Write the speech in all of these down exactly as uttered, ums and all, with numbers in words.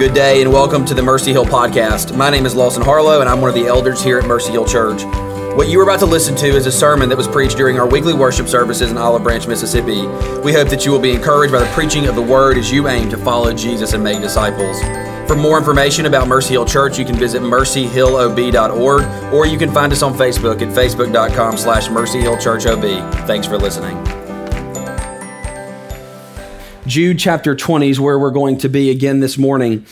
Good day and welcome to the Mercy Hill Podcast. My name is Lawson Harlow and I'm one of the elders here at Mercy Hill Church. What you are about to listen to is a sermon that was preached during our weekly worship services in Olive Branch, Mississippi. We hope that you will be encouraged by the preaching of the Word as you aim to follow Jesus and make disciples. For more information about Mercy Hill Church, you can visit mercy hill o b dot org or you can find us on Facebook at facebook.com slash mercyhillchurchob. Thanks for listening. Jude chapter twenty is where we're going to be again this morning.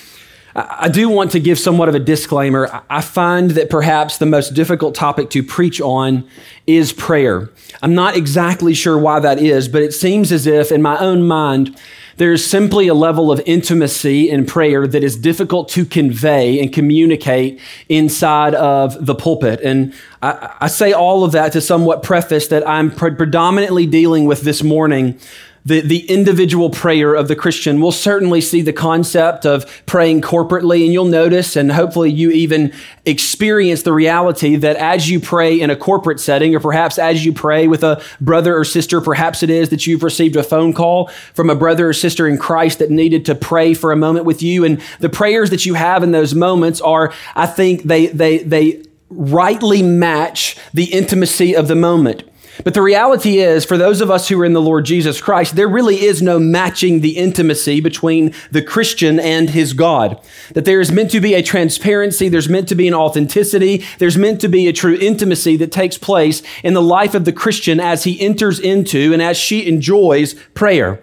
I do want to give somewhat of a disclaimer. I find that perhaps the most difficult topic to preach on is prayer. I'm not exactly sure why that is, but it seems as if in my own mind, there's simply a level of intimacy in prayer that is difficult to convey and communicate inside of the pulpit. And I, I say all of that to somewhat preface that I'm pre- predominantly dealing with this morning The, the individual prayer of the Christian. We'll certainly see the concept of praying corporately, and you'll notice, and hopefully you even experience the reality that as you pray in a corporate setting, or perhaps as you pray with a brother or sister, perhaps it is that you've received a phone call from a brother or sister in Christ that needed to pray for a moment with you. And the prayers that you have in those moments are, I think, they they they rightly match the intimacy of the moment. But the reality is, for those of us who are in the Lord Jesus Christ, there really is no matching the intimacy between the Christian and his God. That there is meant to be a transparency, there's meant to be an authenticity, there's meant to be a true intimacy that takes place in the life of the Christian as he enters into and as she enjoys prayer.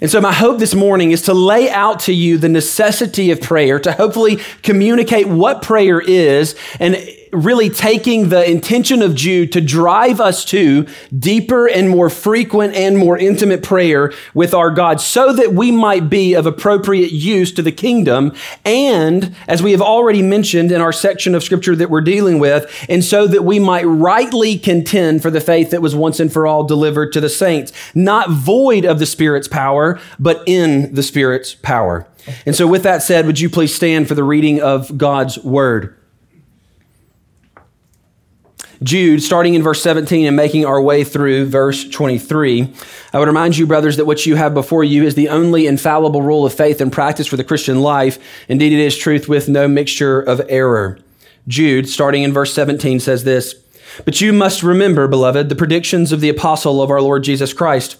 And so my hope this morning is to lay out to you the necessity of prayer, to hopefully communicate what prayer is, and really taking the intention of Jude to drive us to deeper and more frequent and more intimate prayer with our God so that we might be of appropriate use to the kingdom. And as we have already mentioned in our section of scripture that we're dealing with, and so that we might rightly contend for the faith that was once and for all delivered to the saints, not void of the Spirit's power, but in the Spirit's power. And so with that said, would you please stand for the reading of God's word? Jude, starting in verse seventeen and making our way through verse twenty-three, I would remind you, brothers, that what you have before you is the only infallible rule of faith and practice for the Christian life. Indeed, it is truth with no mixture of error. Jude, starting in verse seventeen, says this, "But you must remember, beloved, the predictions of the apostle of our Lord Jesus Christ.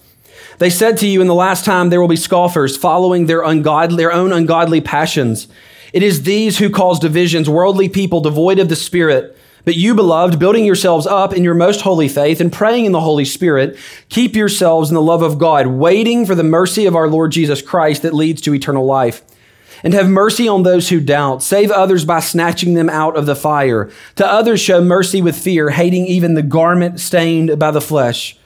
They said to you, in the last time there will be scoffers following their ungodly, their own ungodly passions. It is these who cause divisions, worldly people devoid of the Spirit. But you, beloved, building yourselves up in your most holy faith and praying in the Holy Spirit, keep yourselves in the love of God, waiting for the mercy of our Lord Jesus Christ that leads to eternal life. And have mercy on those who doubt. Save others by snatching them out of the fire. To others show mercy with fear, hating even the garment stained by the flesh.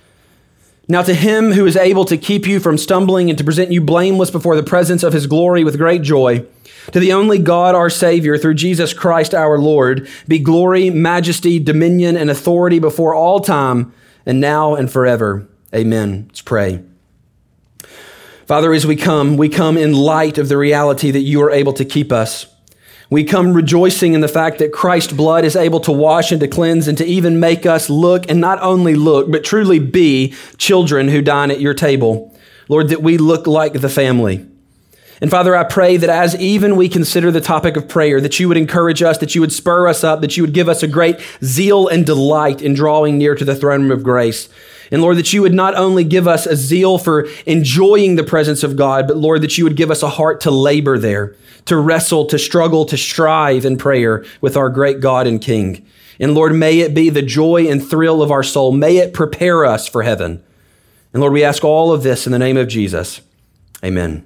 Now to him who is able to keep you from stumbling and to present you blameless before the presence of his glory with great joy, to the only God, our Savior, through Jesus Christ, our Lord, be glory, majesty, dominion, and authority before all time, and now and forever. Amen." Let's pray. Father, as we come, we come in light of the reality that you are able to keep us. We come rejoicing in the fact that Christ's blood is able to wash and to cleanse and to even make us look, and not only look, but truly be children who dine at your table. Lord, that we look like the family. And Father, I pray that as even we consider the topic of prayer, that you would encourage us, that you would spur us up, that you would give us a great zeal and delight in drawing near to the throne room of grace. And Lord, that you would not only give us a zeal for enjoying the presence of God, but Lord, that you would give us a heart to labor there, to wrestle, to struggle, to strive in prayer with our great God and King. And Lord, may it be the joy and thrill of our soul. May it prepare us for heaven. And Lord, we ask all of this in the name of Jesus. Amen.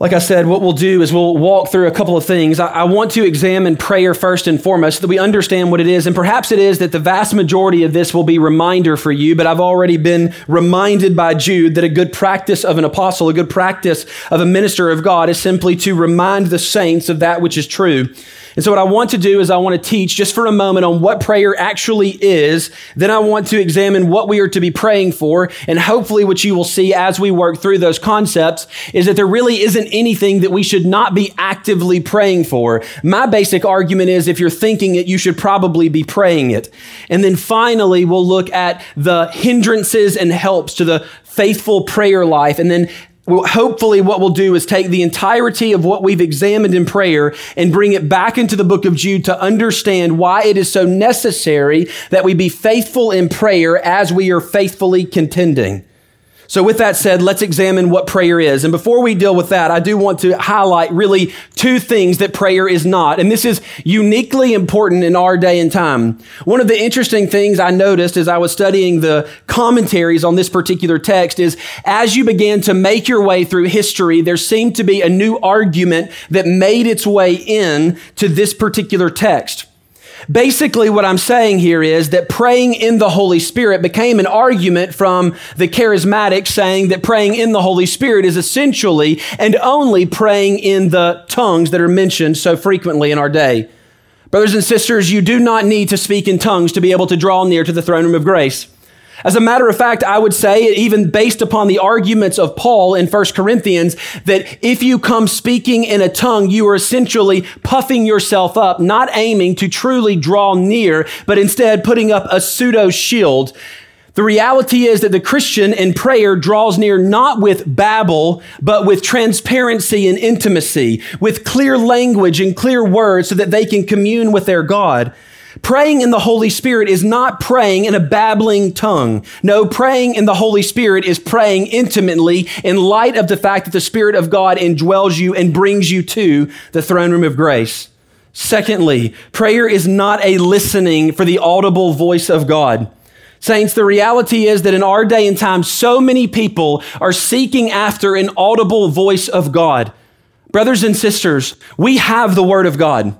Like I said, what we'll do is we'll walk through a couple of things. I, I want to examine prayer first and foremost so that we understand what it is. And perhaps it is that the vast majority of this will be reminder for you, but I've already been reminded by Jude that a good practice of an apostle, a good practice of a minister of God is simply to remind the saints of that which is true. And so what I want to do is I want to teach just for a moment on what prayer actually is. Then I want to examine what we are to be praying for. And hopefully what you will see as we work through those concepts is that there really isn't anything that we should not be actively praying for. My basic argument is if you're thinking it, you should probably be praying it. And then finally, we'll look at the hindrances and helps to the faithful prayer life. And then Well, hopefully what we'll do is take the entirety of what we've examined in prayer and bring it back into the book of Jude to understand why it is so necessary that we be faithful in prayer as we are faithfully contending. So with that said, let's examine what prayer is. And before we deal with that, I do want to highlight really two things that prayer is not. And this is uniquely important in our day and time. One of the interesting things I noticed as I was studying the commentaries on this particular text is as you began to make your way through history, there seemed to be a new argument that made its way in to this particular text. Basically, what I'm saying here is that praying in the Holy Spirit became an argument from the charismatics saying that praying in the Holy Spirit is essentially and only praying in the tongues that are mentioned so frequently in our day. Brothers and sisters, you do not need to speak in tongues to be able to draw near to the throne room of grace. As a matter of fact, I would say, even based upon the arguments of Paul in First Corinthians, that if you come speaking in a tongue, you are essentially puffing yourself up, not aiming to truly draw near, but instead putting up a pseudo shield. The reality is that the Christian in prayer draws near not with babble, but with transparency and intimacy, with clear language and clear words so that they can commune with their God. Praying in the Holy Spirit is not praying in a babbling tongue. No, praying in the Holy Spirit is praying intimately in light of the fact that the Spirit of God indwells you and brings you to the throne room of grace. Secondly, prayer is not a listening for the audible voice of God. Saints, the reality is that in our day and time, so many people are seeking after an audible voice of God. Brothers and sisters, we have the Word of God.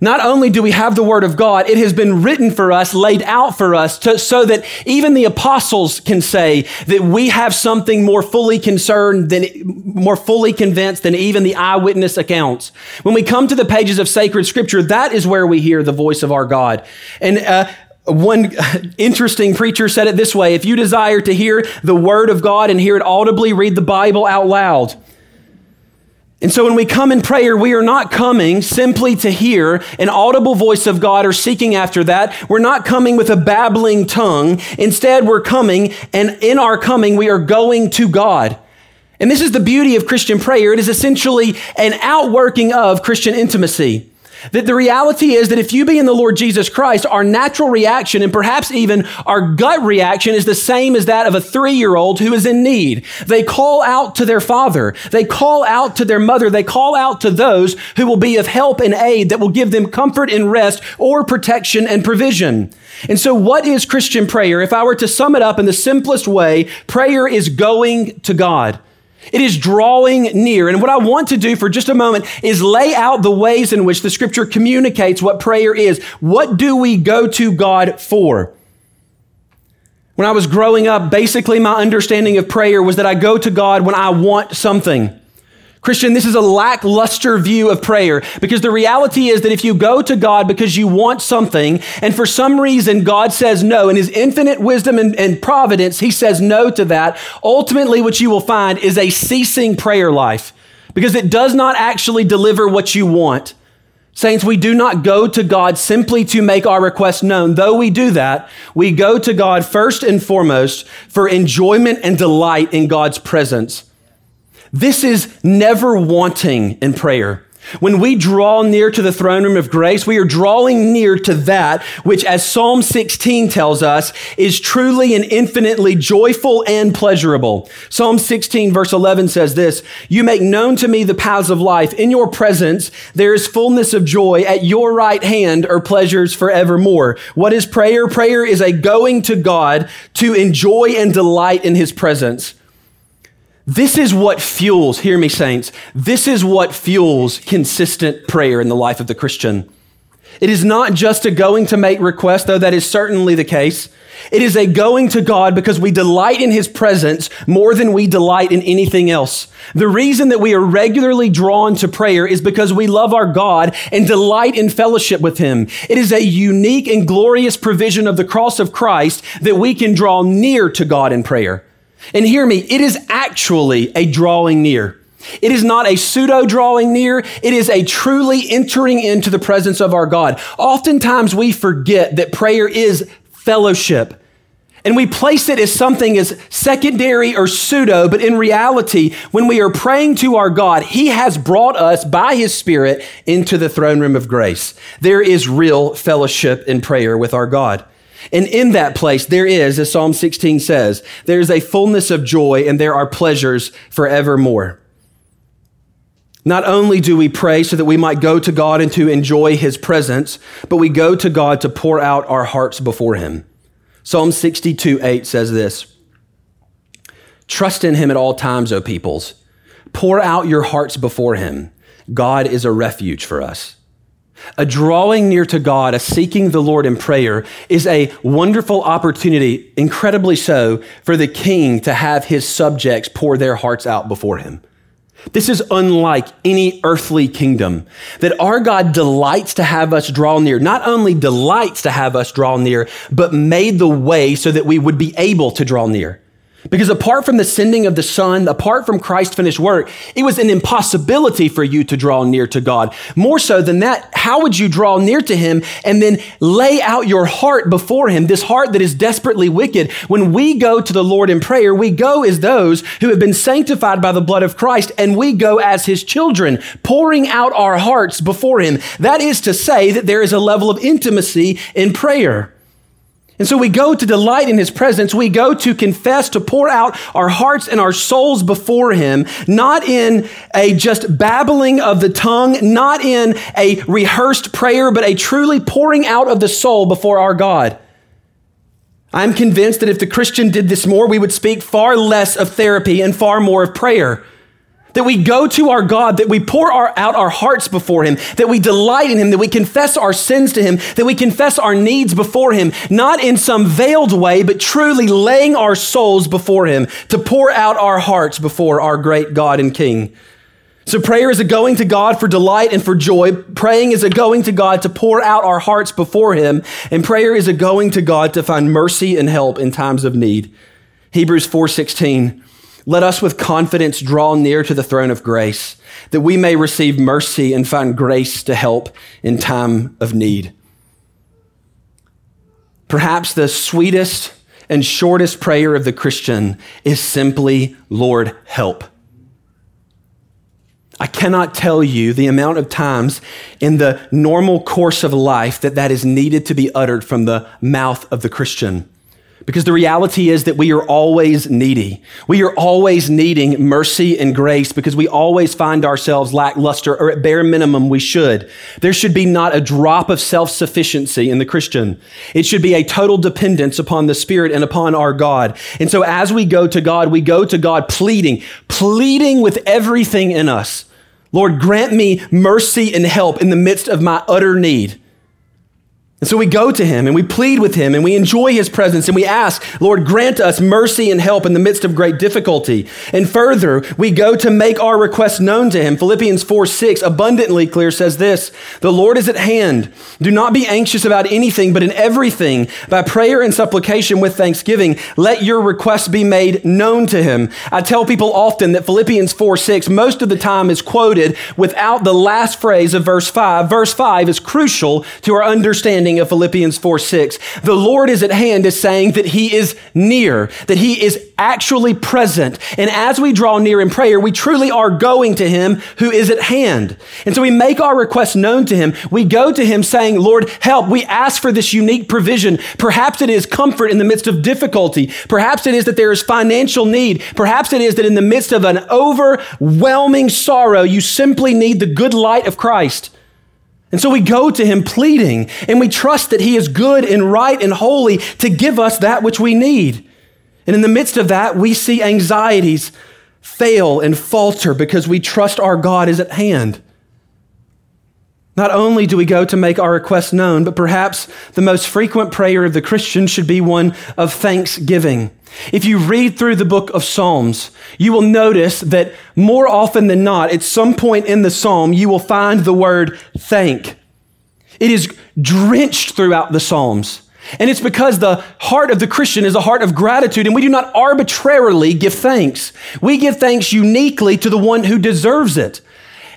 Not only do we have the Word of God, it has been written for us, laid out for us, to, so that even the apostles can say that we have something more fully concerned than, more fully convinced than even the eyewitness accounts. When we come to the pages of sacred Scripture, that is where we hear the voice of our God. And uh, one interesting preacher said it this way: if you desire to hear the Word of God and hear it audibly, read the Bible out loud. And so when we come in prayer, we are not coming simply to hear an audible voice of God or seeking after that. We're not coming with a babbling tongue. Instead, we're coming, and in our coming, we are going to God. And this is the beauty of Christian prayer. It is essentially an outworking of Christian intimacy. That the reality is that if you be in the Lord Jesus Christ, our natural reaction and perhaps even our gut reaction is the same as that of a three-year-old who is in need. They call out to their father. They call out to their mother. They call out to those who will be of help and aid that will give them comfort and rest or protection and provision. And so what is Christian prayer? If I were to sum it up in the simplest way, prayer is going to God. It is drawing near. And what I want to do for just a moment is lay out the ways in which the Scripture communicates what prayer is. What do we go to God for? When I was growing up, basically my understanding of prayer was that I go to God when I want something. Christian, this is a lackluster view of prayer, because the reality is that if you go to God because you want something and for some reason God says no, in his infinite wisdom and, and providence, he says no to that, ultimately what you will find is a ceasing prayer life because it does not actually deliver what you want. Saints, we do not go to God simply to make our requests known. Though we do that, we go to God first and foremost for enjoyment and delight in God's presence. This is never wanting in prayer. When we draw near to the throne room of grace, we are drawing near to that which, as Psalm sixteen tells us, is truly and infinitely joyful and pleasurable. Psalm sixteen verse eleven says this: "You make known to me the paths of life. In your presence, there is fullness of joy. At your right hand are pleasures forevermore." What is prayer? Prayer is a going to God to enjoy and delight in his presence. This is what fuels, hear me saints, this is what fuels consistent prayer in the life of the Christian. It is not just a going to make request, though that is certainly the case. It is a going to God because we delight in his presence more than we delight in anything else. The reason that we are regularly drawn to prayer is because we love our God and delight in fellowship with him. It is a unique and glorious provision of the cross of Christ that we can draw near to God in prayer. And hear me, it is actually a drawing near. It is not a pseudo drawing near. It is a truly entering into the presence of our God. Oftentimes we forget that prayer is fellowship. and we place it as something as secondary or pseudo, but in reality, when we are praying to our God, he has brought us by his Spirit into the throne room of grace. There is real fellowship in prayer with our God. And in that place, there is, as Psalm sixteen says, there is a fullness of joy and there are pleasures forevermore. Not only do we pray so that we might go to God and to enjoy his presence, but we go to God to pour out our hearts before him. Psalm sixty-two eight says this, "Trust in him at all times, O peoples. Pour out your hearts before him. God is a refuge for us." A drawing near to God, a seeking the Lord in prayer is a wonderful opportunity, incredibly so, for the king to have his subjects pour their hearts out before him. This is unlike any earthly kingdom, that our God delights to have us draw near, not only delights to have us draw near, but made the way so that we would be able to draw near. Because apart from the sending of the Son, apart from Christ's finished work, it was an impossibility for you to draw near to God. More so than that, how would you draw near to him and then lay out your heart before him, this heart that is desperately wicked? When we go to the Lord in prayer, we go as those who have been sanctified by the blood of Christ, and we go as his children, pouring out our hearts before him. That is to say that there is a level of intimacy in prayer. And so we go to delight in his presence. We go to confess, to pour out our hearts and our souls before him, not in a just babbling of the tongue, not in a rehearsed prayer, but a truly pouring out of the soul before our God. I'm convinced that if the Christian did this more, we would speak far less of therapy and far more of prayer. That we go to our God, that we pour our, out our hearts before him, that we delight in him, that we confess our sins to him, that we confess our needs before him, not in some veiled way, but truly laying our souls before him to pour out our hearts before our great God and King. So prayer is a going to God for delight and for joy. Praying is a going to God to pour out our hearts before him. And prayer is a going to God to find mercy and help in times of need. Hebrews four sixteen. Let us with confidence draw near to the throne of grace, that we may receive mercy and find grace to help in time of need. Perhaps the sweetest and shortest prayer of the Christian is simply, Lord, help. I cannot tell you the amount of times in the normal course of life that that is needed to be uttered from the mouth of the Christian. Because the reality is that we are always needy. We are always needing mercy and grace because we always find ourselves lackluster, or at bare minimum, we should. There should be not a drop of self-sufficiency in the Christian. It should be a total dependence upon the Spirit and upon our God. And so as we go to God, we go to God pleading, pleading with everything in us. Lord, grant me mercy and help in the midst of my utter need. And so we go to him and we plead with him and we enjoy his presence and we ask, Lord, grant us mercy and help in the midst of great difficulty. And further, we go to make our requests known to him. Philippians four six, abundantly clear, says this, the Lord is at hand. Do not be anxious about anything, but in everything, by prayer and supplication with thanksgiving, let your requests be made known to him. I tell people often that Philippians four six, most of the time is quoted without the last phrase of verse five. Verse five is crucial to our understanding of Philippians four six. The Lord is at hand is saying that he is near, that he is actually present. And as we draw near in prayer, we truly are going to him who is at hand. And so we make our request known to him. We go to him saying, Lord, help. We ask for this unique provision. Perhaps it is comfort in the midst of difficulty. Perhaps it is that there is financial need. Perhaps it is that in the midst of an overwhelming sorrow, you simply need the good light of Christ. And so we go to him pleading, and we trust that he is good and right and holy to give us that which we need. And in the midst of that, we see anxieties fail and falter because we trust our God is at hand. Not only do we go to make our requests known, but perhaps the most frequent prayer of the Christian should be one of thanksgiving. If you read through the book of Psalms, you will notice that more often than not, at some point in the Psalm, you will find the word thank. It is drenched throughout the Psalms. And it's because the heart of the Christian is a heart of gratitude, and we do not arbitrarily give thanks. We give thanks uniquely to the one who deserves it.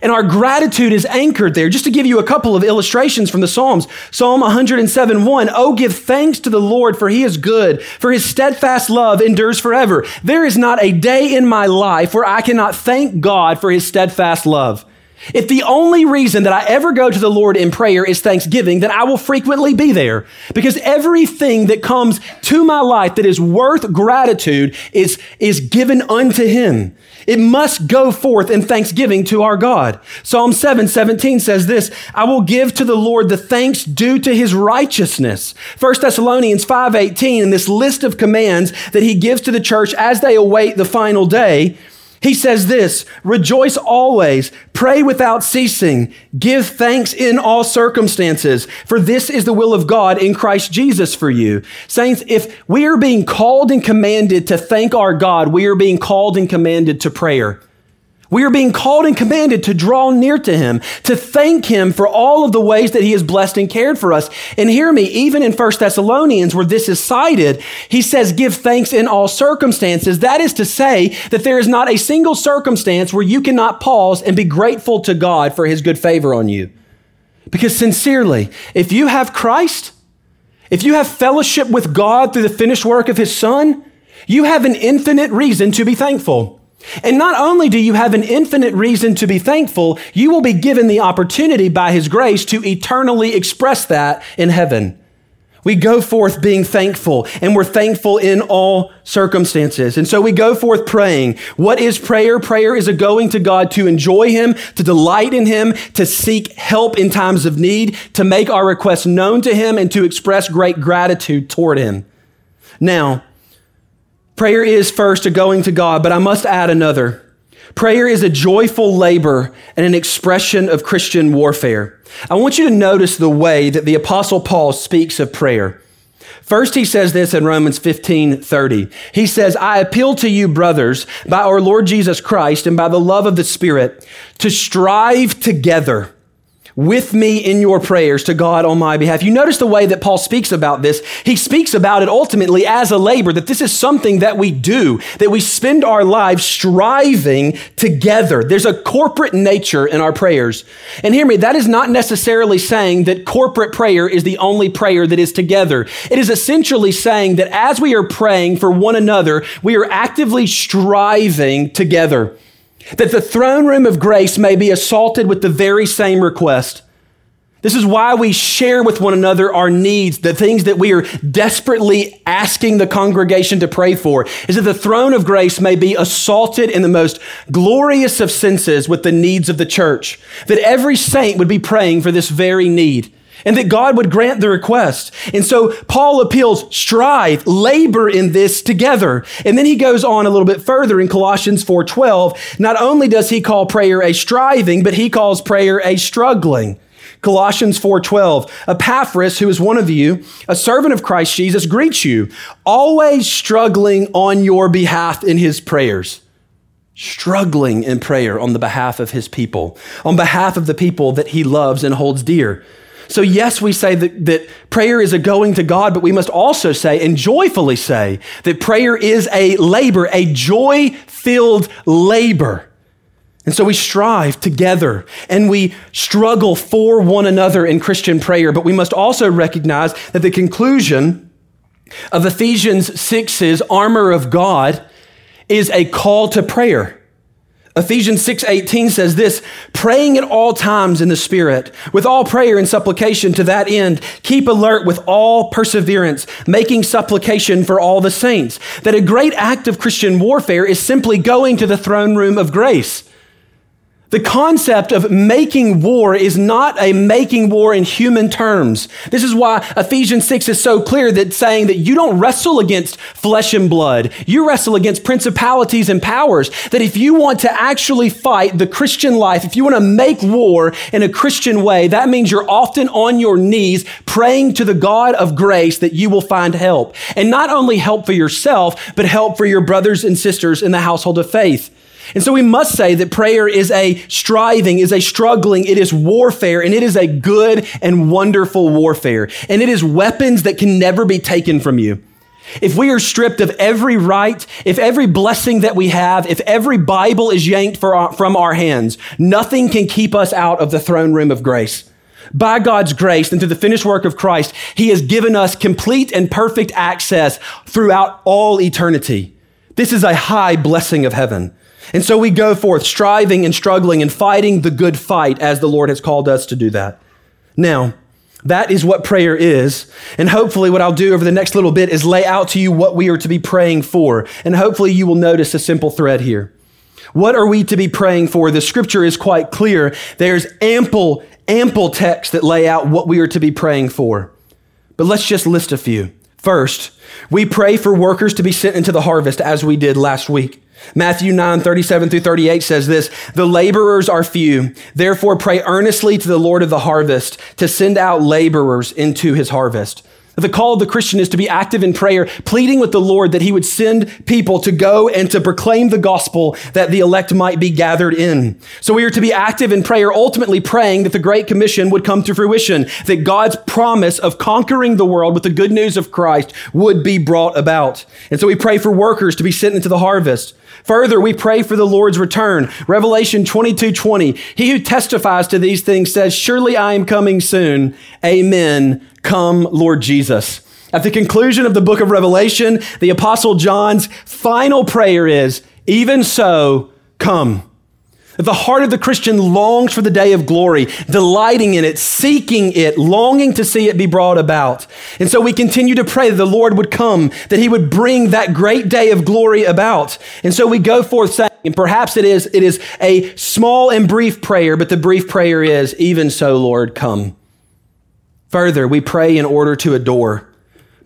And our gratitude is anchored there. Just to give you a couple of illustrations from the Psalms. Psalm one oh seven, one, "Oh, give thanks to the Lord, for he is good, for his steadfast love endures forever." There is not a day in my life where I cannot thank God for his steadfast love. If the only reason that I ever go to the Lord in prayer is thanksgiving, then I will frequently be there, because everything that comes to my life that is worth gratitude is, is given unto him. It must go forth in thanksgiving to our God. Psalm seven seventeen says this, "I will give to the Lord the thanks due to his righteousness." First Thessalonians five eighteen, in this list of commands that he gives to the church as they await the final day, he says this, "Rejoice always, pray without ceasing, give thanks in all circumstances, for this is the will of God in Christ Jesus for you." Saints, if we are being called and commanded to thank our God, we are being called and commanded to prayer. We are being called and commanded to draw near to him, to thank him for all of the ways that he has blessed and cared for us. And hear me, even in First Thessalonians, where this is cited, he says, "Give thanks in all circumstances." That is to say that there is not a single circumstance where you cannot pause and be grateful to God for his good favor on you. Because sincerely, if you have Christ, if you have fellowship with God through the finished work of his Son, you have an infinite reason to be thankful. And not only do you have an infinite reason to be thankful, you will be given the opportunity by his grace to eternally express that in heaven. We go forth being thankful, and we're thankful in all circumstances. And so we go forth praying. What is prayer? Prayer is a going to God to enjoy him, to delight in him, to seek help in times of need, to make our requests known to him, and to express great gratitude toward him. Now, prayer is first a going to God, but I must add another. Prayer is a joyful labor and an expression of Christian warfare. I want you to notice the way that the Apostle Paul speaks of prayer. First, he says this in Romans fifteen thirty. He says, "I appeal to you, brothers, by our Lord Jesus Christ and by the love of the Spirit, to strive together with me in your prayers to God on my behalf." You notice the way that Paul speaks about this. He speaks about it ultimately as a labor, that this is something that we do, that we spend our lives striving together. There's a corporate nature in our prayers. And hear me, that is not necessarily saying that corporate prayer is the only prayer that is together. It is essentially saying that as we are praying for one another, we are actively striving together, that the throne room of grace may be assaulted with the very same request. This is why we share with one another our needs, the things that we are desperately asking the congregation to pray for, is that the throne of grace may be assaulted in the most glorious of senses with the needs of the church, that every saint would be praying for this very need, and that God would grant the request. And so Paul appeals, strive, labor in this together. And then he goes on a little bit further in Colossians four twelve. Not only does he call prayer a striving, but he calls prayer a struggling. Colossians four twelve, "Epaphras, who is one of you, a servant of Christ Jesus, greets you, always struggling on your behalf in his prayers." Struggling in prayer on the behalf of his people, on behalf of the people that he loves and holds dear. So yes, we say that, that prayer is a going to God, but we must also say and joyfully say that prayer is a labor, a joy-filled labor. And so we strive together and we struggle for one another in Christian prayer, but we must also recognize that the conclusion of Ephesians six's armor of God is a call to prayer. Ephesians six eighteen says this, "Praying at all times in the Spirit, with all prayer and supplication to that end, keep alert with all perseverance, making supplication for all the saints." That a great act of Christian warfare is simply going to the throne room of grace. The concept of making war is not a making war in human terms. This is why Ephesians six is so clear that saying that you don't wrestle against flesh and blood. You wrestle against principalities and powers. That if you want to actually fight the Christian life, if you want to make war in a Christian way, that means you're often on your knees praying to the God of grace that you will find help. And not only help for yourself, but help for your brothers and sisters in the household of faith. And so we must say that prayer is a striving, is a struggling, it is warfare, and it is a good and wonderful warfare. And it is weapons that can never be taken from you. if we are stripped of every right, if every blessing that we have, if every Bible is yanked for our, from our hands, nothing can keep us out of the throne room of grace. By God's grace and through the finished work of Christ, he has given us complete and perfect access throughout all eternity. This is a high blessing of heaven. And so we go forth striving and struggling and fighting the good fight as the Lord has called us to do that. Now, that is what prayer is. And hopefully what I'll do over the next little bit is lay out to you what we are to be praying for. And hopefully you will notice a simple thread here. What are we to be praying for? The scripture is quite clear. There's ample, ample texts that lay out what we are to be praying for. But let's just list a few. First, we pray for workers to be sent into the harvest as we did last week. Matthew nine, thirty-seven through thirty-eight says this, "The laborers are few, therefore pray earnestly to the Lord of the harvest to send out laborers into his harvest." The call of the Christian is to be active in prayer, pleading with the Lord that he would send people to go and to proclaim the gospel that the elect might be gathered in. So we are to be active in prayer, ultimately praying that the Great Commission would come to fruition, that God's promise of conquering the world with the good news of Christ would be brought about. And so we pray for workers to be sent into the harvest. Further, we pray for the Lord's return. Revelation twenty-two twenty, "He who testifies to these things says, 'Surely I am coming soon. Amen. Come, Lord Jesus.'" At the conclusion of the book of Revelation, the Apostle John's final prayer is, "Even so, come." The heart of the Christian longs for the day of glory, delighting in it, seeking it, longing to see it be brought about. And so we continue to pray that the Lord would come, that he would bring that great day of glory about. And so we go forth saying, and perhaps it is, it is a small and brief prayer, but the brief prayer is, "Even so, Lord, come." Further, we pray in order to adore.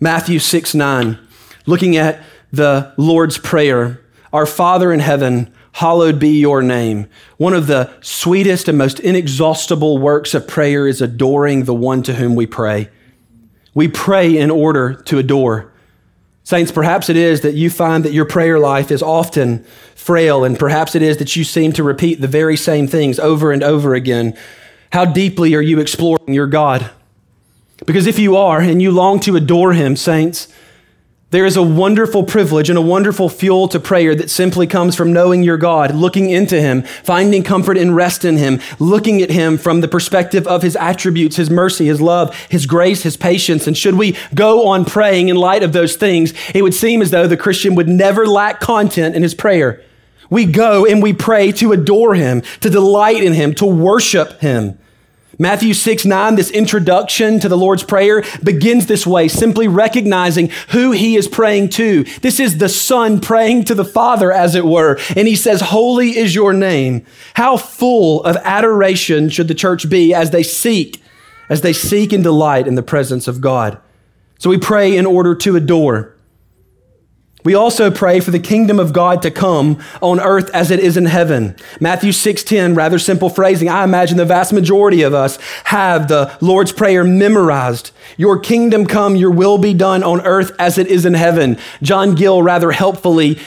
Matthew six, nine, looking at the Lord's Prayer, "Our Father in heaven, hallowed be your name." One of the sweetest and most inexhaustible works of prayer is adoring the one to whom we pray. We pray in order to adore. Saints, perhaps it is that you find that your prayer life is often frail, and perhaps it is that you seem to repeat the very same things over and over again. How deeply are you exploring your God? Because if you are and you long to adore him, saints, there is a wonderful privilege and a wonderful fuel to prayer that simply comes from knowing your God, looking into him, finding comfort and rest in him, looking at him from the perspective of his attributes, his mercy, his love, his grace, his patience. And should we go on praying in light of those things, it would seem as though the Christian would never lack content in his prayer. We go and we pray to adore him, to delight in him, to worship him. Matthew six, nine, this introduction to the Lord's Prayer begins this way, simply recognizing who he is praying to. This is the Son praying to the Father, as it were. And he says, "Holy is your name." How full of adoration should the church be as they seek, as they seek and delight in the presence of God. So we pray in order to adore. We also pray for the kingdom of God to come on earth as it is in heaven. Matthew six ten, rather simple phrasing. I imagine the vast majority of us have the Lord's Prayer memorized. "Your kingdom come, your will be done on earth as it is in heaven." John Gill rather helpfully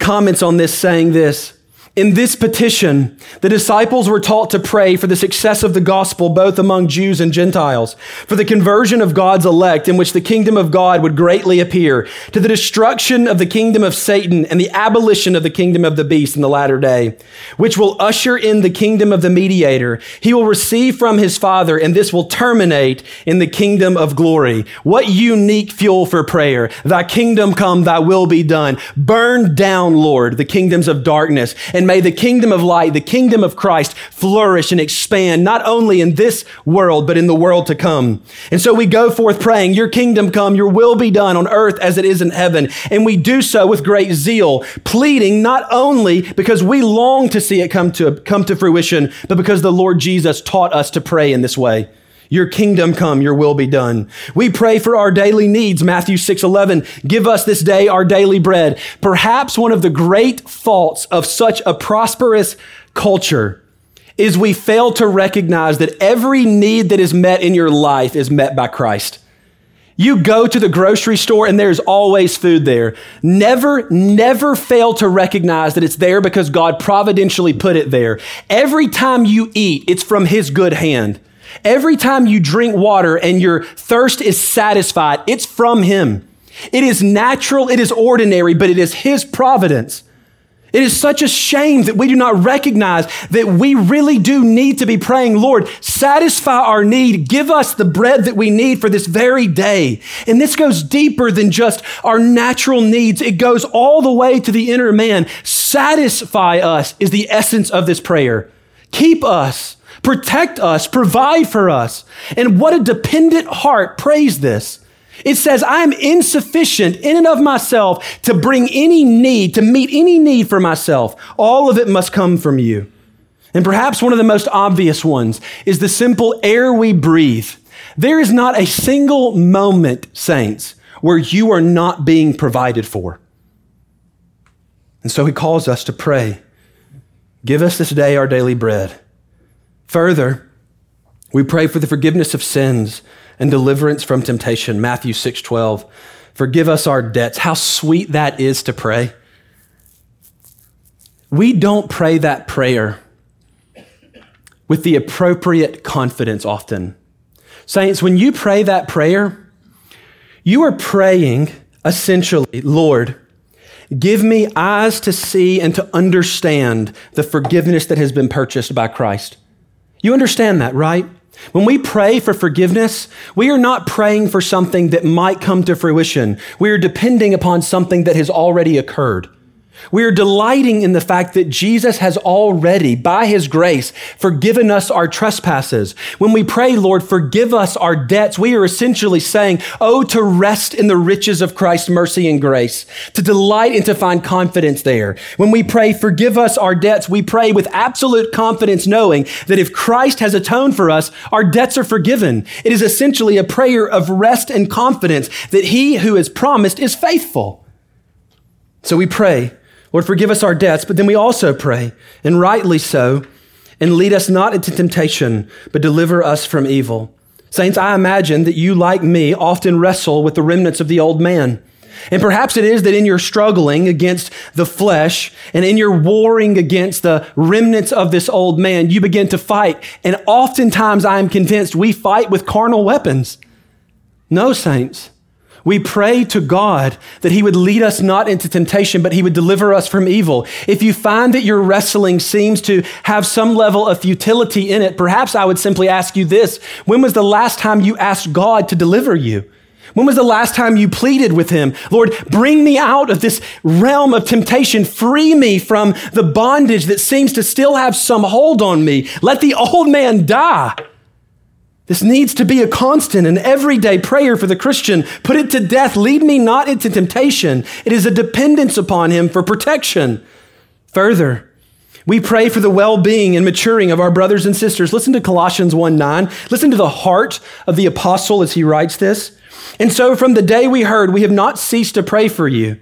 comments on this, saying this, "In this petition, the disciples were taught to pray for the success of the gospel, both among Jews and Gentiles, for the conversion of God's elect, in which the kingdom of God would greatly appear, to the destruction of the kingdom of Satan and the abolition of the kingdom of the beast in the latter day, which will usher in the kingdom of the mediator. He will receive from his Father, and this will terminate in the kingdom of glory." What unique fuel for prayer. Thy kingdom come, thy will be done. Burn down, Lord, the kingdoms of darkness, and And may the kingdom of light, the kingdom of Christ, flourish and expand, not only in this world, but in the world to come. And so we go forth praying, "Your kingdom come, your will be done on earth as it is in heaven." And we do so with great zeal, pleading not only because we long to see it come to, come to fruition, but because the Lord Jesus taught us to pray in this way. "Your kingdom come, your will be done." We pray for our daily needs. Matthew six eleven, "Give us this day our daily bread." Perhaps one of the great faults of such a prosperous culture is we fail to recognize that every need that is met in your life is met by Christ. You go to the grocery store and there's always food there. Never, never fail to recognize that it's there because God providentially put it there. Every time you eat, it's from his good hand. Every time you drink water and your thirst is satisfied, it's from him. It is natural, it is ordinary, but it is his providence. It is such a shame that we do not recognize that we really do need to be praying, Lord, satisfy our need. Give us the bread that we need for this very day. And this goes deeper than just our natural needs. It goes all the way to the inner man. Satisfy us is the essence of this prayer. Keep us, protect us, provide for us. And what a dependent heart prays this. It says, I am insufficient in and of myself to bring any need, to meet any need for myself. All of it must come from you. And perhaps one of the most obvious ones is the simple air we breathe. There is not a single moment, saints, where you are not being provided for. And so he calls us to pray. Give us this day our daily bread. Further, we pray for the forgiveness of sins and deliverance from temptation. Matthew six twelve, forgive us our debts. How sweet that is to pray. We don't pray that prayer with the appropriate confidence often. Saints, when you pray that prayer, you are praying essentially, Lord, give me eyes to see and to understand the forgiveness that has been purchased by Christ. You understand that, right? When we pray for forgiveness, we are not praying for something that might come to fruition. We are depending upon something that has already occurred. We are delighting in the fact that Jesus has already, by his grace, forgiven us our trespasses. When we pray, Lord, forgive us our debts, we are essentially saying, oh, to rest in the riches of Christ's mercy and grace, to delight and to find confidence there. When we pray, forgive us our debts, we pray with absolute confidence, knowing that if Christ has atoned for us, our debts are forgiven. It is essentially a prayer of rest and confidence that he who is promised is faithful. So we pray, Lord, forgive us our debts, but then we also pray, and rightly so, and lead us not into temptation, but deliver us from evil. Saints, I imagine that you, like me, often wrestle with the remnants of the old man. And perhaps it is that in your struggling against the flesh and in your warring against the remnants of this old man, you begin to fight. And oftentimes I am convinced we fight with carnal weapons. No, saints. We pray to God that he would lead us not into temptation, but he would deliver us from evil. If you find that your wrestling seems to have some level of futility in it, perhaps I would simply ask you this. When was the last time you asked God to deliver you? When was the last time you pleaded with him? Lord, bring me out of this realm of temptation. Free me from the bondage that seems to still have some hold on me. Let the old man die. This needs to be a constant and everyday prayer for the Christian. Put it to death. Lead me not into temptation. It is a dependence upon him for protection. Further, we pray for the well-being and maturing of our brothers and sisters. Listen to Colossians one nine. Listen to the heart of the apostle as he writes this. And so from the day we heard, we have not ceased to pray for you,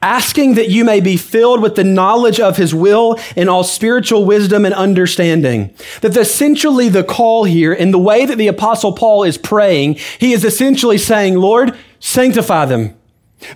asking that you may be filled with the knowledge of his will and all spiritual wisdom and understanding. That essentially the call here and the way that the apostle Paul is praying, he is essentially saying, Lord, sanctify them,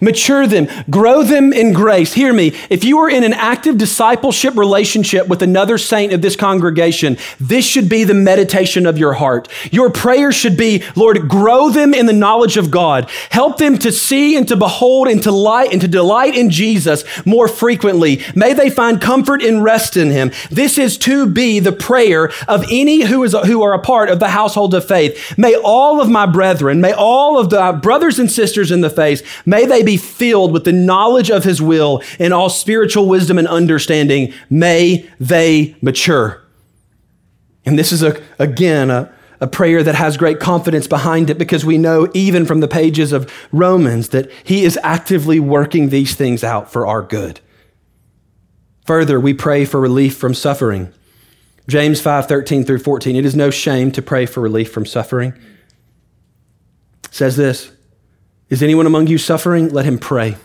mature them, grow them in grace. Hear me. If you are in an active discipleship relationship with another saint of this congregation, this should be the meditation of your heart. Your prayer should be, Lord, grow them in the knowledge of God. Help them to see and to behold and to light and to delight in Jesus more frequently. May they find comfort and rest in him. This is to be the prayer of any who is who are a part of the household of faith. May all of my brethren, may all of the brothers and sisters in the faith, may they May they be filled with the knowledge of his will and all spiritual wisdom and understanding. May they mature. And this is, a, again, a, a prayer that has great confidence behind it because we know even from the pages of Romans that he is actively working these things out for our good. Further, we pray for relief from suffering. James five thirteen through fourteen, it is no shame to pray for relief from suffering. It says this, is anyone among you suffering? Let him pray.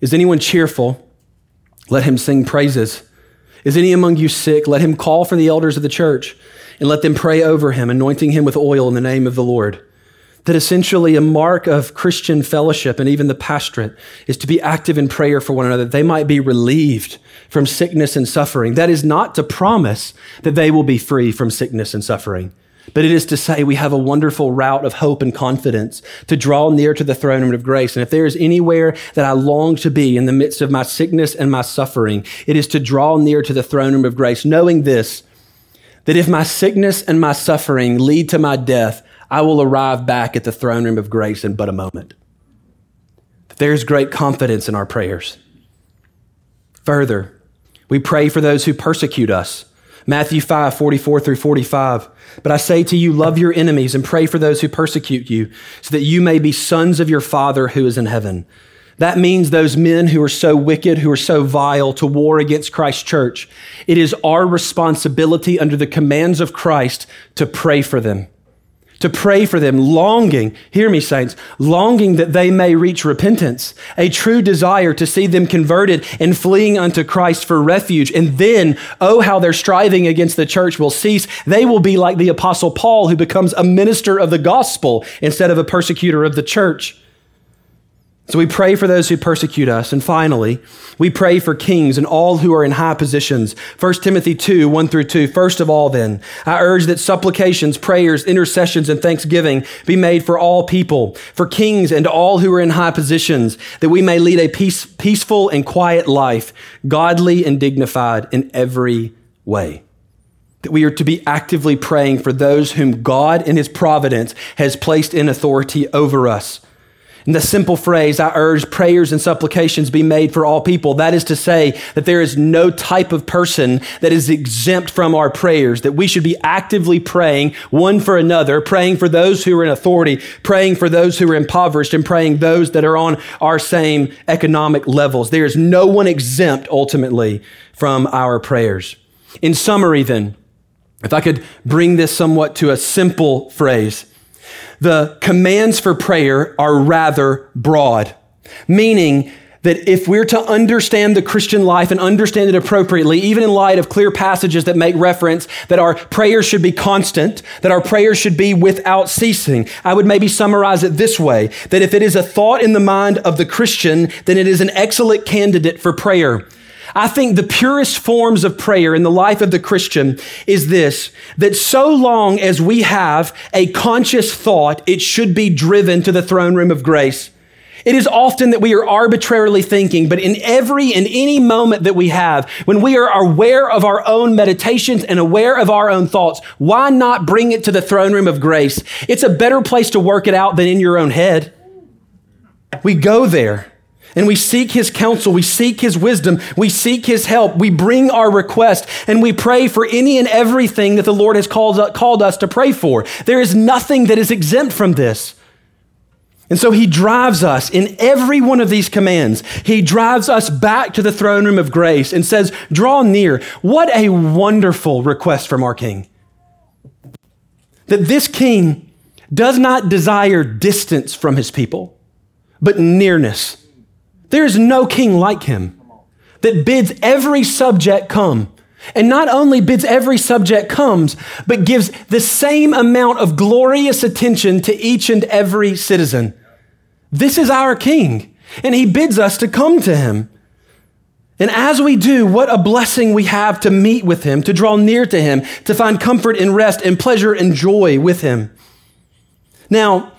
Is anyone cheerful? Let him sing praises. Is any among you sick? Let him call for the elders of the church and let them pray over him, anointing him with oil in the name of the Lord. That essentially a mark of Christian fellowship and even the pastorate is to be active in prayer for one another. They might be relieved from sickness and suffering. That is not to promise that they will be free from sickness and suffering. But it is to say we have a wonderful route of hope and confidence to draw near to the throne room of grace. And if there is anywhere that I long to be in the midst of my sickness and my suffering, it is to draw near to the throne room of grace, knowing this, that if my sickness and my suffering lead to my death, I will arrive back at the throne room of grace in but a moment. There's great confidence in our prayers. Further, we pray for those who persecute us. Matthew five, forty-four through forty-five. But I say to you, love your enemies and pray for those who persecute you, so that you may be sons of your Father who is in heaven. That means those men who are so wicked, who are so vile to war against Christ's church. It is our responsibility under the commands of Christ to pray for them. To pray for them, longing, hear me saints, longing that they may reach repentance, a true desire to see them converted and fleeing unto Christ for refuge. And then, oh, how their striving against the church will cease. They will be like the Apostle Paul, who becomes a minister of the gospel instead of a persecutor of the church. So we pray for those who persecute us. And finally, we pray for kings and all who are in high positions. First Timothy two, one through two. First of all, then, I urge that supplications, prayers, intercessions, and thanksgiving be made for all people, for kings and all who are in high positions, that we may lead a peace, peaceful and quiet life, godly and dignified in every way. That we are to be actively praying for those whom God in his providence has placed in authority over us. And the simple phrase, I urge prayers and supplications be made for all people. That is to say that there is no type of person that is exempt from our prayers, that we should be actively praying one for another, praying for those who are in authority, praying for those who are impoverished, and praying those that are on our same economic levels. There is no one exempt ultimately from our prayers. In summary then, if I could bring this somewhat to a simple phrase, the commands for prayer are rather broad, meaning that if we're to understand the Christian life and understand it appropriately, even in light of clear passages that make reference that our prayers should be constant, that our prayers should be without ceasing, I would maybe summarize it this way, that if it is a thought in the mind of the Christian, then it is an excellent candidate for prayer. I think the purest forms of prayer in the life of the Christian is this, that so long as we have a conscious thought, it should be driven to the throne room of grace. It is often that we are arbitrarily thinking, but in every and any moment that we have, when we are aware of our own meditations and aware of our own thoughts, why not bring it to the throne room of grace? It's a better place to work it out than in your own head. We go there. And we seek his counsel, we seek his wisdom, we seek his help, we bring our request, and we pray for any and everything that the Lord has called, called us to pray for. There is nothing that is exempt from this. And so he drives us in every one of these commands. He drives us back to the throne room of grace and says, draw near. What a wonderful request from our King. That this King does not desire distance from his people, but nearness. There is no king like him that bids every subject come. And not only bids every subject comes, but gives the same amount of glorious attention to each and every citizen. This is our King, and he bids us to come to him. And as we do, what a blessing we have to meet with him, to draw near to him, to find comfort and rest and pleasure and joy with him. Now,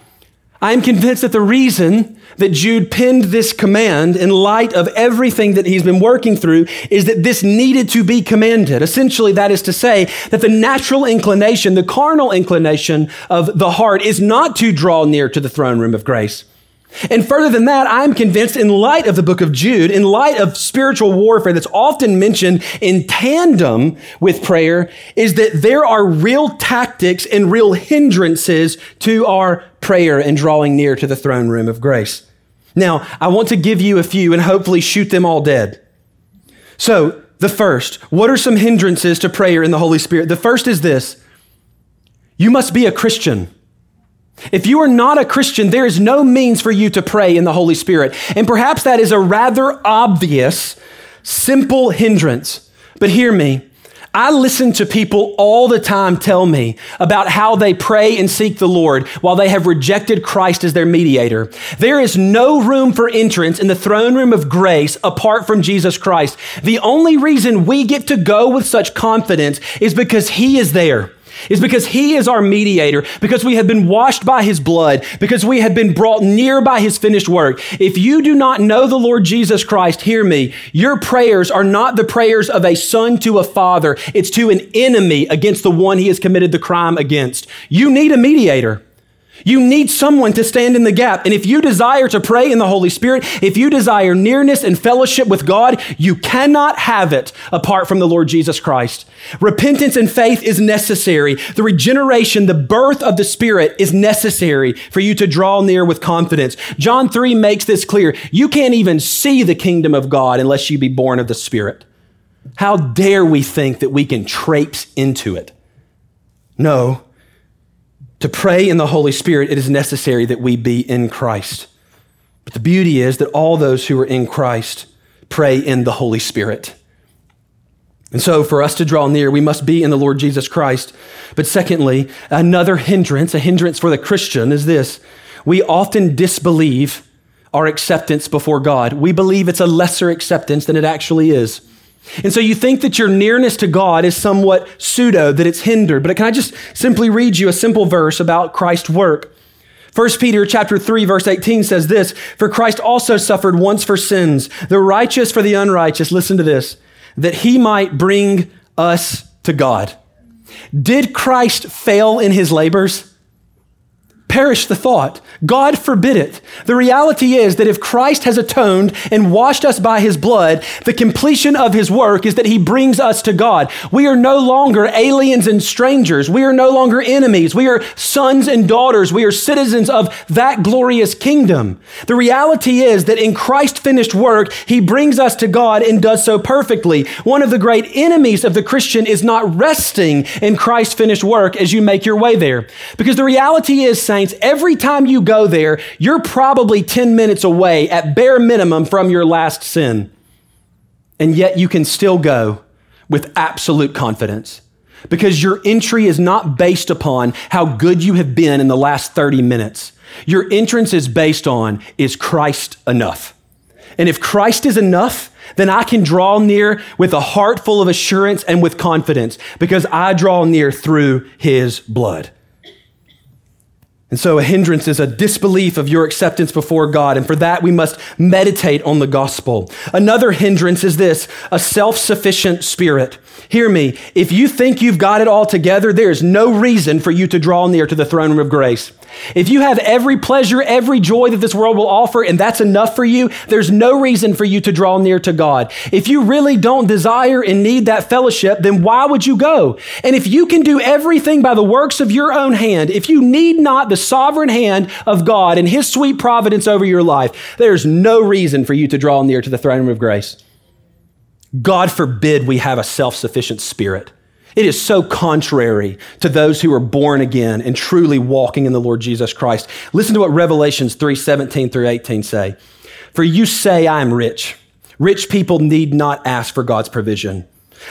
I am convinced that the reason that Jude penned this command in light of everything that he's been working through is that this needed to be commanded. Essentially, that is to say that the natural inclination, the carnal inclination of the heart is not to draw near to the throne room of grace. And further than that, I'm convinced in light of the book of Jude, in light of spiritual warfare that's often mentioned in tandem with prayer, is that there are real tactics and real hindrances to our prayer and drawing near to the throne room of grace. Now, I want to give you a few and hopefully shoot them all dead. So the first, what are some hindrances to prayer in the Holy Spirit? The first is this. You must be a Christian. If you are not a Christian, there is no means for you to pray in the Holy Spirit. And perhaps that is a rather obvious, simple hindrance. But hear me. I listen to people all the time tell me about how they pray and seek the Lord while they have rejected Christ as their mediator. There is no room for entrance in the throne room of grace apart from Jesus Christ. The only reason we get to go with such confidence is because he is there. is because he is our mediator, because we have been washed by his blood, because we have been brought near by his finished work. If you do not know the Lord Jesus Christ, hear me, your prayers are not the prayers of a son to a father. It's to an enemy against the one he has committed the crime against. You need a mediator. You need someone to stand in the gap. And if you desire to pray in the Holy Spirit, if you desire nearness and fellowship with God, you cannot have it apart from the Lord Jesus Christ. Repentance and faith is necessary. The regeneration, the birth of the Spirit is necessary for you to draw near with confidence. John three makes this clear. You can't even see the kingdom of God unless you be born of the Spirit. How dare we think that we can traipse into it? No. To pray in the Holy Spirit, it is necessary that we be in Christ. But the beauty is that all those who are in Christ pray in the Holy Spirit. And so for us to draw near, we must be in the Lord Jesus Christ. But secondly, another hindrance, a hindrance for the Christian is this. We often disbelieve our acceptance before God. We believe it's a lesser acceptance than it actually is. And so you think that your nearness to God is somewhat pseudo, that it's hindered. But can I just simply read you a simple verse about Christ's work? First Peter chapter three, verse eighteen says this, "For Christ also suffered once for sins, the righteous for the unrighteous," listen to this, "that he might bring us to God." Did Christ fail in his labors? Perish the thought. God forbid it. The reality is that if Christ has atoned and washed us by his blood, the completion of his work is that he brings us to God. We are no longer aliens and strangers. We are no longer enemies. We are sons and daughters. We are citizens of that glorious kingdom. The reality is that in Christ's finished work, he brings us to God and does so perfectly. One of the great enemies of the Christian is not resting in Christ's finished work as you make your way there. Because the reality is, saying, every time you go there, you're probably ten minutes away at bare minimum from your last sin. And yet you can still go with absolute confidence because your entry is not based upon how good you have been in the last thirty minutes. Your entrance is based on, is Christ enough? And if Christ is enough, then I can draw near with a heart full of assurance and with confidence because I draw near through his blood. And so a hindrance is a disbelief of your acceptance before God. And for that, we must meditate on the gospel. Another hindrance is this, a self-sufficient spirit. Hear me. If you think you've got it all together, there is no reason for you to draw near to the throne of grace. If you have every pleasure, every joy that this world will offer, and that's enough for you, there's no reason for you to draw near to God. If you really don't desire and need that fellowship, then why would you go? And if you can do everything by the works of your own hand, if you need not the sovereign hand of God and his sweet providence over your life, there's no reason for you to draw near to the throne of grace. God forbid we have a self-sufficient spirit. It is so contrary to those who are born again and truly walking in the Lord Jesus Christ. Listen to what Revelations three, seventeen through eighteen say. "For you say, I am rich. Rich people need not ask for God's provision.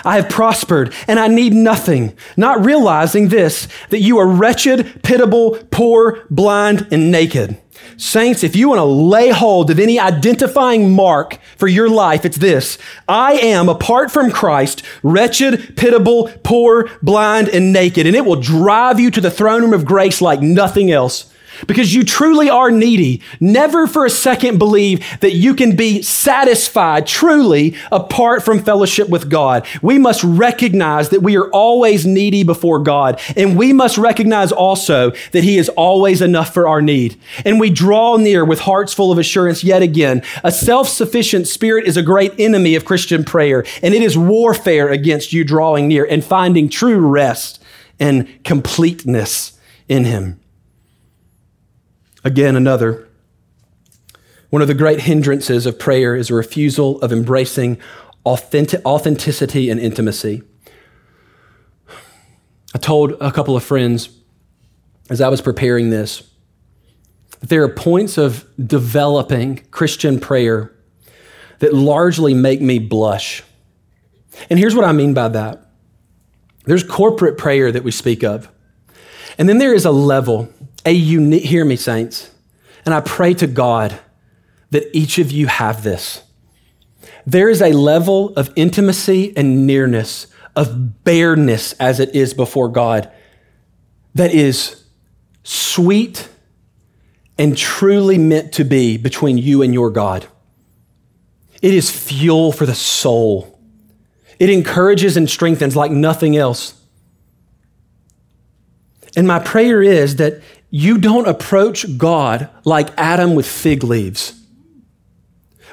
I have prospered and I need nothing, not realizing this, that you are wretched, pitiable, poor, blind, and naked." Saints, if you want to lay hold of any identifying mark for your life, it's this. I am, apart from Christ, wretched, pitiable, poor, blind, and naked. And it will drive you to the throne room of grace like nothing else because you truly are needy. Never for a second believe that you can be satisfied truly apart from fellowship with God. We must recognize that we are always needy before God. And we must recognize also that he is always enough for our need. And we draw near with hearts full of assurance yet again. A self-sufficient spirit is a great enemy of Christian prayer. And it is warfare against you drawing near and finding true rest and completeness in him. Again, another. One of the great hindrances of prayer is a refusal of embracing authentic, authenticity and intimacy. I told a couple of friends as I was preparing this, that there are points of developing Christian prayer that largely make me blush. And here's what I mean by that. There's corporate prayer that we speak of. And then there is a level A unique, hear me, saints, and I pray to God that each of you have this. There is a level of intimacy and nearness, of bareness as it is before God, that is sweet and truly meant to be between you and your God. It is fuel for the soul. It encourages and strengthens like nothing else. And my prayer is that you don't approach God like Adam with fig leaves,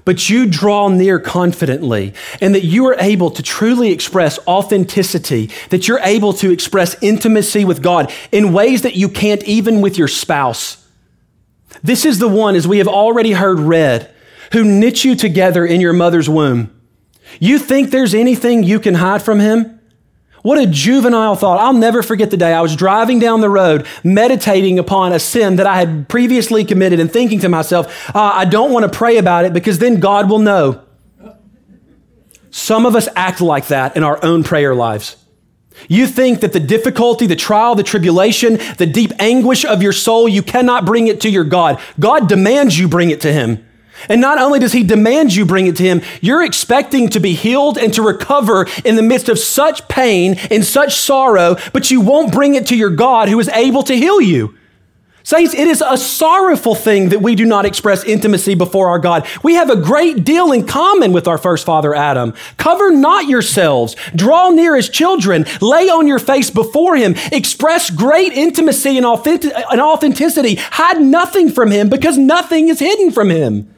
but you draw near confidently, and that you are able to truly express authenticity, that you're able to express intimacy with God in ways that you can't even with your spouse. This is the one, as we have already heard read, who knit you together in your mother's womb. You think there's anything you can hide from him? What a juvenile thought. I'll never forget the day I was driving down the road, meditating upon a sin that I had previously committed and thinking to myself, uh, I don't want to pray about it because then God will know. Some of us act like that in our own prayer lives. You think that the difficulty, the trial, the tribulation, the deep anguish of your soul, you cannot bring it to your God. God demands you bring it to him. And not only does he demand you bring it to him, you're expecting to be healed and to recover in the midst of such pain and such sorrow, but you won't bring it to your God who is able to heal you. Saints, it is a sorrowful thing that we do not express intimacy before our God. We have a great deal in common with our first father, Adam. Cover not yourselves. Draw near as children. Lay on your face before him. Express great intimacy and authenticity. Hide nothing from him because nothing is hidden from him.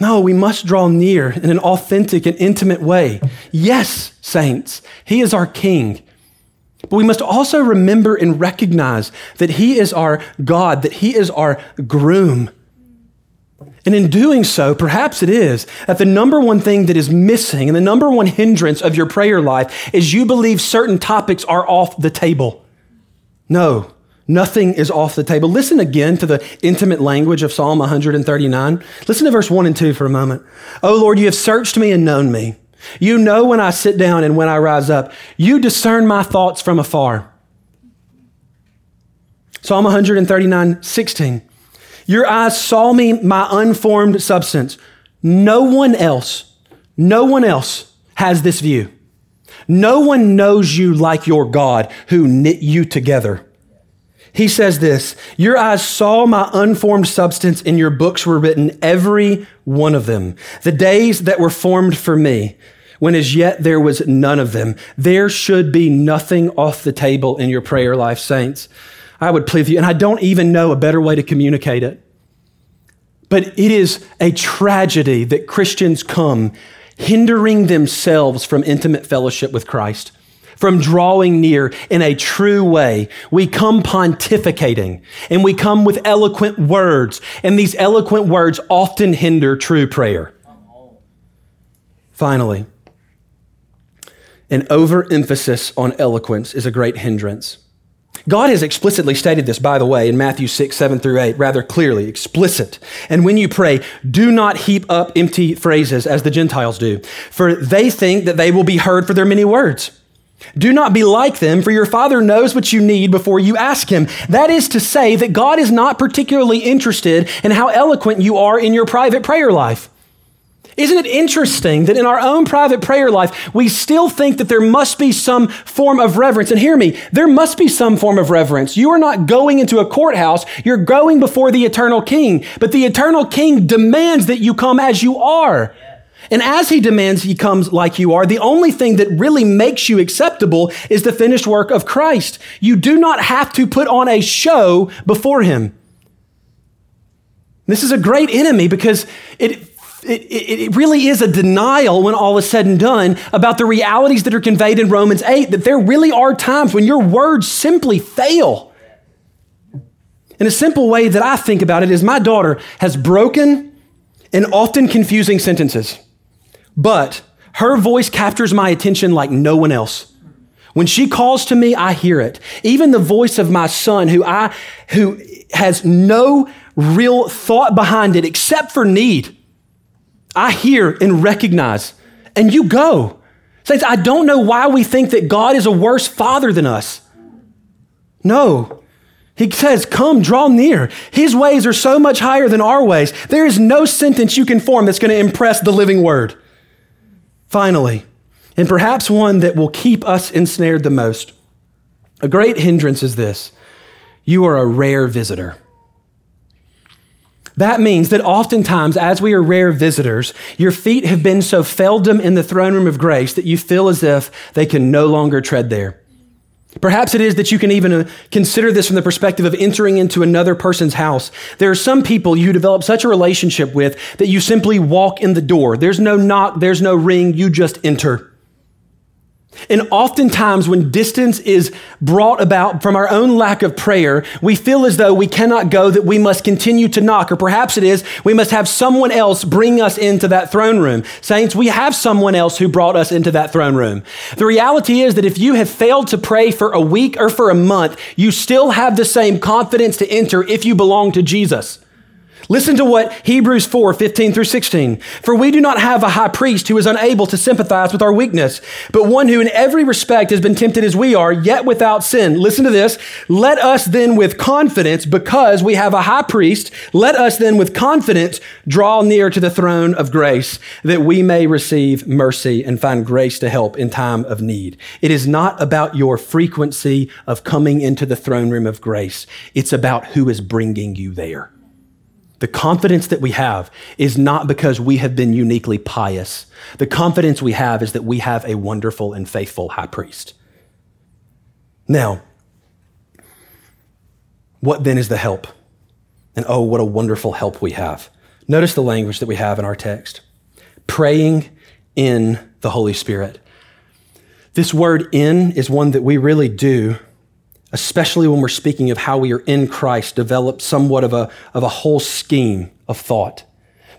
No, we must draw near in an authentic and intimate way. Yes, saints, he is our king. But we must also remember and recognize that he is our God, that he is our groom. And in doing so, perhaps it is that the number one thing that is missing and the number one hindrance of your prayer life is you believe certain topics are off the table. No. Nothing is off the table. Listen again to the intimate language of Psalm one thirty-nine. Listen to verse one and two for a moment. Oh Lord, you have searched me and known me. You know when I sit down and when I rise up. You discern my thoughts from afar. Psalm one thirty-nine, sixteen. Your eyes saw me, my unformed substance. No one else, no one else has this view. No one knows you like your God who knit you together. He says this, your eyes saw my unformed substance, and your books were written, every one of them. The days that were formed for me, when as yet there was none of them. There should be nothing off the table in your prayer life, saints. I would plead with you, and I don't even know a better way to communicate it. But it is a tragedy that Christians come hindering themselves from intimate fellowship with Christ, from drawing near in a true way. We come pontificating and we come with eloquent words, and these eloquent words often hinder true prayer. Finally, an overemphasis on eloquence is a great hindrance. God has explicitly stated this, by the way, in Matthew six, seven through eight, rather clearly, explicit. And when you pray, do not heap up empty phrases as the Gentiles do, for they think that they will be heard for their many words. Do not be like them, for your Father knows what you need before you ask him. That is to say that God is not particularly interested in how eloquent you are in your private prayer life. Isn't it interesting that in our own private prayer life, we still think that there must be some form of reverence? And hear me, there must be some form of reverence. You are not going into a courthouse. You're going before the eternal king. But the eternal king demands that you come as you are. And as he demands, he comes like you are. The only thing that really makes you acceptable is the finished work of Christ. You do not have to put on a show before him. This is a great enemy because it it, it really is a denial when all is said and done about the realities that are conveyed in Romans eight, that there really are times when your words simply fail. And a simple way that I think about it is my daughter has broken and often confusing sentences. But her voice captures my attention like no one else. When she calls to me, I hear it. Even the voice of my son, who I, who has no real thought behind it except for need, I hear and recognize. And you go. Saints, I don't know why we think that God is a worse father than us. No. He says, come, draw near. His ways are so much higher than our ways. There is no sentence you can form that's going to impress the living word. Finally, and perhaps one that will keep us ensnared the most, A great hindrance is this: you are a rare visitor. That means that oftentimes, as we are rare visitors, your feet have been so seldom in the throne room of grace that you feel as if they can no longer tread there. Perhaps it is that you can even consider this from the perspective of entering into another person's house. There are some people you develop such a relationship with that you simply walk in the door. There's no knock, there's no ring, you just enter. And oftentimes when distance is brought about from our own lack of prayer, we feel as though we cannot go, that we must continue to knock, or perhaps it is we must have someone else bring us into that throne room. Saints, we have someone else who brought us into that throne room. The reality is that if you have failed to pray for a week or for a month, you still have the same confidence to enter if you belong to Jesus. Listen to what Hebrews four, fifteen through sixteen. For we do not have a high priest who is unable to sympathize with our weakness, but one who in every respect has been tempted as we are, yet without sin. Listen to this. Let us then with confidence, because we have a high priest, let us then with confidence draw near to the throne of grace, that we may receive mercy and find grace to help in time of need. It is not about your frequency of coming into the throne room of grace. It's about who is bringing you there. The confidence that we have is not because we have been uniquely pious. The confidence we have is that we have a wonderful and faithful high priest. Now, what then is the help? And oh, what a wonderful help we have. Notice the language that we have in our text. Praying in the Holy Spirit. This word "in" is one that we really do, especially when we're speaking of how we are in Christ, develop somewhat of a, of a whole scheme of thought.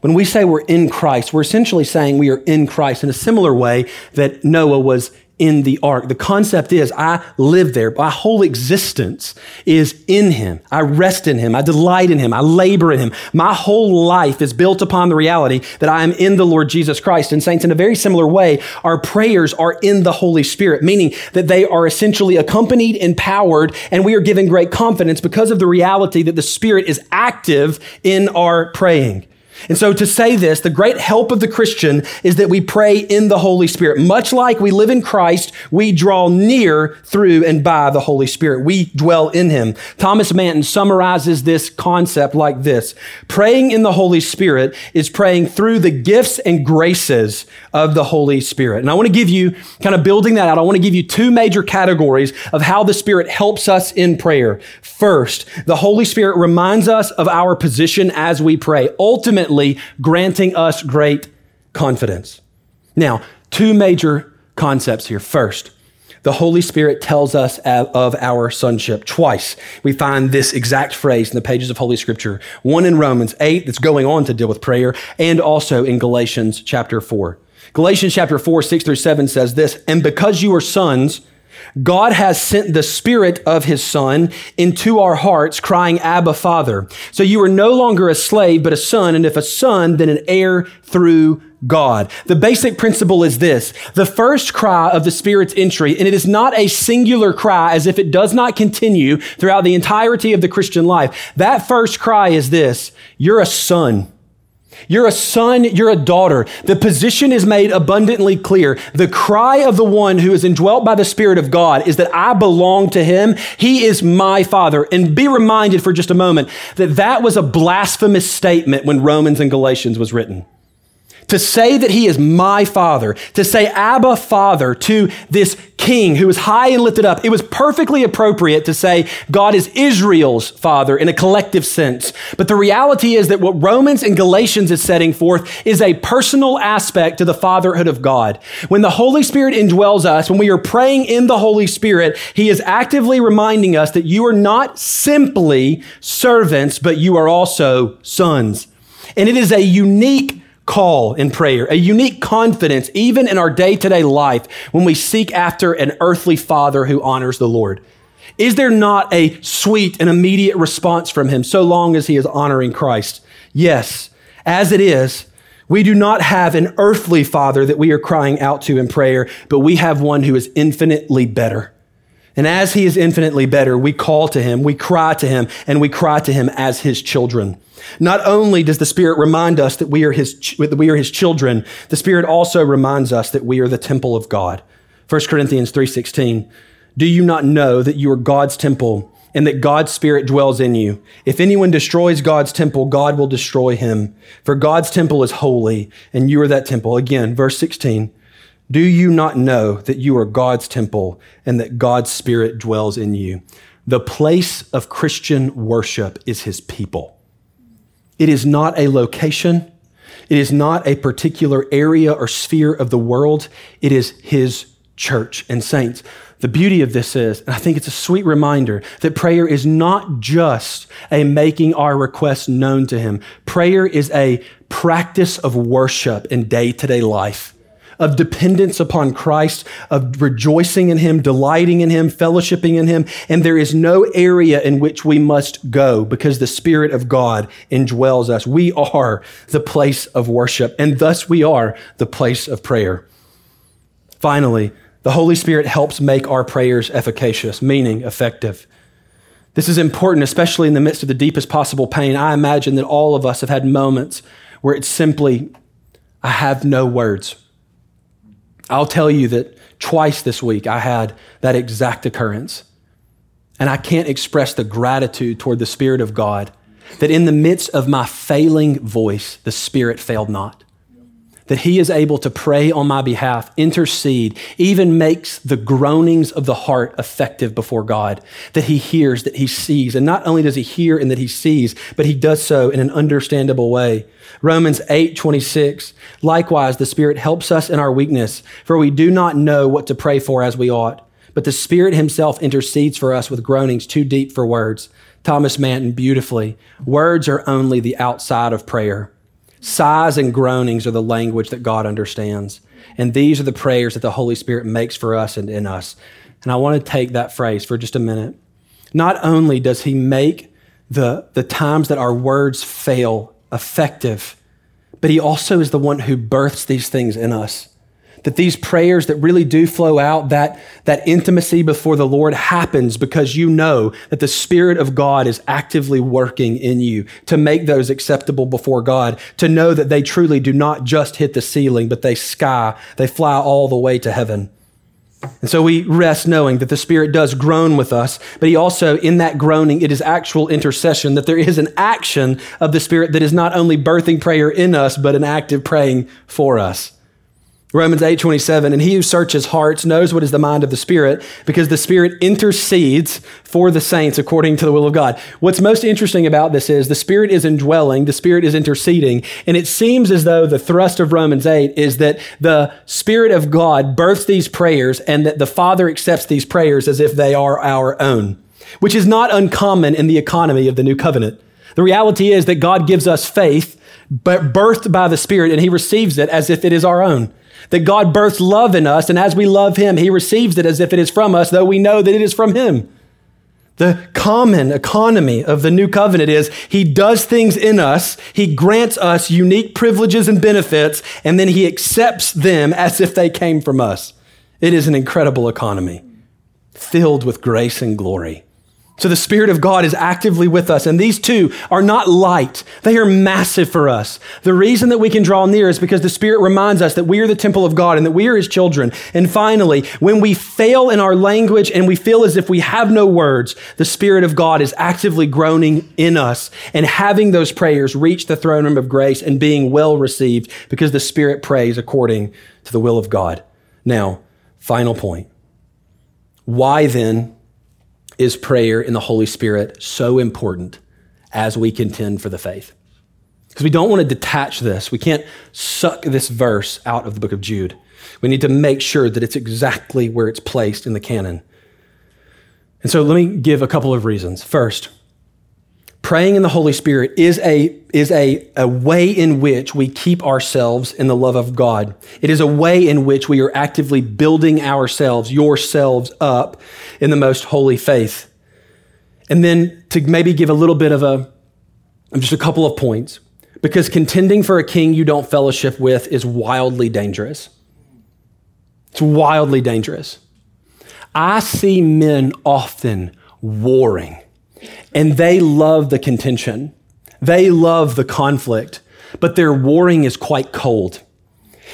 When we say we're in Christ, we're essentially saying we are in Christ in a similar way that Noah was in the ark. The concept is I live there. My whole existence is in him. I rest in him. I delight in him. I labor in him. My whole life is built upon the reality that I am in the Lord Jesus Christ. And saints, in a very similar way, our prayers are in the Holy Spirit, meaning that they are essentially accompanied, empowered, and we are given great confidence because of the reality that the Spirit is active in our praying. And so to say this, the great help of the Christian is that we pray in the Holy Spirit. Much like we live in Christ, we draw near through and by the Holy Spirit. We dwell in him. Thomas Manton summarizes this concept like this: praying in the Holy Spirit is praying through the gifts and graces of the Holy Spirit. And I want to give you, kind of building that out, I want to give you two major categories of how the Spirit helps us in prayer. First, the Holy Spirit reminds us of our position as we pray, ultimately granting us great confidence. Now, two major concepts here. First, the Holy Spirit tells us of our sonship. Twice, we find this exact phrase in the pages of Holy Scripture, one in Romans eight that's going on to deal with prayer, and also in Galatians chapter four. Galatians chapter four, six through seven says this: and because you are sons, God has sent the Spirit of his Son into our hearts, crying, Abba, Father. So you are no longer a slave, but a son. And if a son, then an heir through God. The basic principle is this: the first cry of the Spirit's entry, and it is not a singular cry as if it does not continue throughout the entirety of the Christian life. That first cry is this: you're a son. You're a son, you're a daughter. The position is made abundantly clear. The cry of the one who is indwelt by the Spirit of God is that I belong to him. He is my Father. And be reminded for just a moment that that was a blasphemous statement when Romans and Galatians was written. To say that he is my Father, to say Abba Father to this king who is high and lifted up, it was perfectly appropriate to say God is Israel's Father in a collective sense. But the reality is that what Romans and Galatians is setting forth is a personal aspect to the fatherhood of God. When the Holy Spirit indwells us, when we are praying in the Holy Spirit, he is actively reminding us that you are not simply servants, but you are also sons. And it is a unique call in prayer, a unique confidence, even in our day-to-day life, when we seek after an earthly father who honors the Lord. Is there not a sweet and immediate response from him so long as he is honoring Christ? Yes, as it is, we do not have an earthly father that we are crying out to in prayer, but we have one who is infinitely better. And as he is infinitely better, we call to him, we cry to him, and we cry to him as his children. Not only does the Spirit remind us that we are his, that we are his children, the Spirit also reminds us that we are the temple of God. First Corinthians three sixteen, Do you not know that you are God's temple and that God's Spirit dwells in you? If anyone destroys God's temple, God will destroy him. For God's temple is holy, and you are that temple. Again, verse sixteen, do you not know that you are God's temple and that God's Spirit dwells in you? The place of Christian worship is his people. It is not a location. It is not a particular area or sphere of the world. It is his church and saints. The beauty of this is, and I think it's a sweet reminder, that prayer is not just a making our requests known to him. Prayer is a practice of worship in day-to-day life, of dependence upon Christ, of rejoicing in him, delighting in him, fellowshipping in him. And there is no area in which we must go because the Spirit of God indwells us. We are the place of worship, and thus we are the place of prayer. Finally, the Holy Spirit helps make our prayers efficacious, meaning effective. This is important, especially in the midst of the deepest possible pain. I imagine that all of us have had moments where it's simply, I have no words. I'll tell you that twice this week I had that exact occurrence. And I can't express the gratitude toward the Spirit of God that in the midst of my failing voice, the Spirit failed not. That he is able to pray on my behalf, intercede, even makes the groanings of the heart effective before God, that he hears, that he sees. And not only does he hear and that he sees, but he does so in an understandable way. Romans eight twenty-six, likewise, the Spirit helps us in our weakness, for we do not know what to pray for as we ought, but the Spirit himself intercedes for us with groanings too deep for words. Thomas Manton, beautifully, words are only the outside of prayer. Sighs and groanings are the language that God understands. And these are the prayers that the Holy Spirit makes for us and in us. And I want to take that phrase for just a minute. Not only does he make the, the times that our words fail effective, but he also is the one who births these things in us. That these prayers that really do flow out, that, that intimacy before the Lord happens because you know that the Spirit of God is actively working in you to make those acceptable before God, to know that they truly do not just hit the ceiling, but they sky, they fly all the way to heaven. And so we rest knowing that the Spirit does groan with us, but he also, in that groaning, it is actual intercession, that there is an action of the Spirit that is not only birthing prayer in us, but an active praying for us. Romans eight twenty-seven, and he who searches hearts knows what is the mind of the Spirit, because the Spirit intercedes for the saints according to the will of God. What's most interesting about this is the Spirit is indwelling, the Spirit is interceding, and it seems as though the thrust of Romans eight is that the Spirit of God births these prayers and that the Father accepts these prayers as if they are our own, which is not uncommon in the economy of the new covenant. The reality is that God gives us faith, but birthed by the Spirit, and he receives it as if it is our own. That God births love in us, and as we love him, he receives it as if it is from us, though we know that it is from him. The common economy of the new covenant is he does things in us, he grants us unique privileges and benefits, and then he accepts them as if they came from us. It is an incredible economy filled with grace and glory. So the Spirit of God is actively with us, and these two are not light. They are massive for us. The reason that we can draw near is because the Spirit reminds us that we are the temple of God and that we are his children. And finally, when we fail in our language and we feel as if we have no words, the Spirit of God is actively groaning in us and having those prayers reach the throne room of grace and being well received because the Spirit prays according to the will of God. Now, final point. Why then is prayer in the Holy Spirit so important as we contend for the faith? Because we don't want to detach this. We can't suck this verse out of the book of Jude. We need to make sure that it's exactly where it's placed in the canon. And so let me give a couple of reasons. First, praying in the Holy Spirit is a is a, a way in which we keep ourselves in the love of God. It is a way in which we are actively building ourselves, yourselves up in the most holy faith. And then to maybe give a little bit of a, just a couple of points, because contending for a king you don't fellowship with is wildly dangerous. It's wildly dangerous. I see men often warring. And they love the contention. They love the conflict, but their warring is quite cold.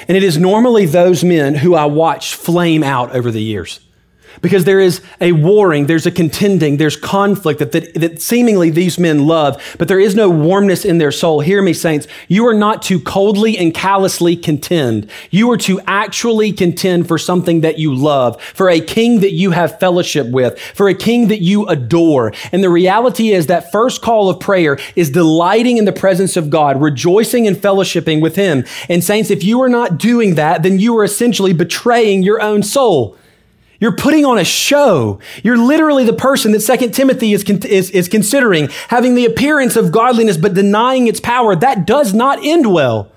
And it is normally those men who I watch flame out over the years. Because there is a warring, there's a contending, there's conflict that, that, that seemingly these men love, but there is no warmness in their soul. Hear me, saints. You are not to coldly and callously contend. You are to actually contend for something that you love, for a king that you have fellowship with, for a king that you adore. And the reality is that first call of prayer is delighting in the presence of God, rejoicing and fellowshipping with him. And saints, if you are not doing that, then you are essentially betraying your own soul. You're putting on a show. You're literally the person that Second Timothy is, con- is, is considering, having the appearance of godliness but denying its power. That does not end well.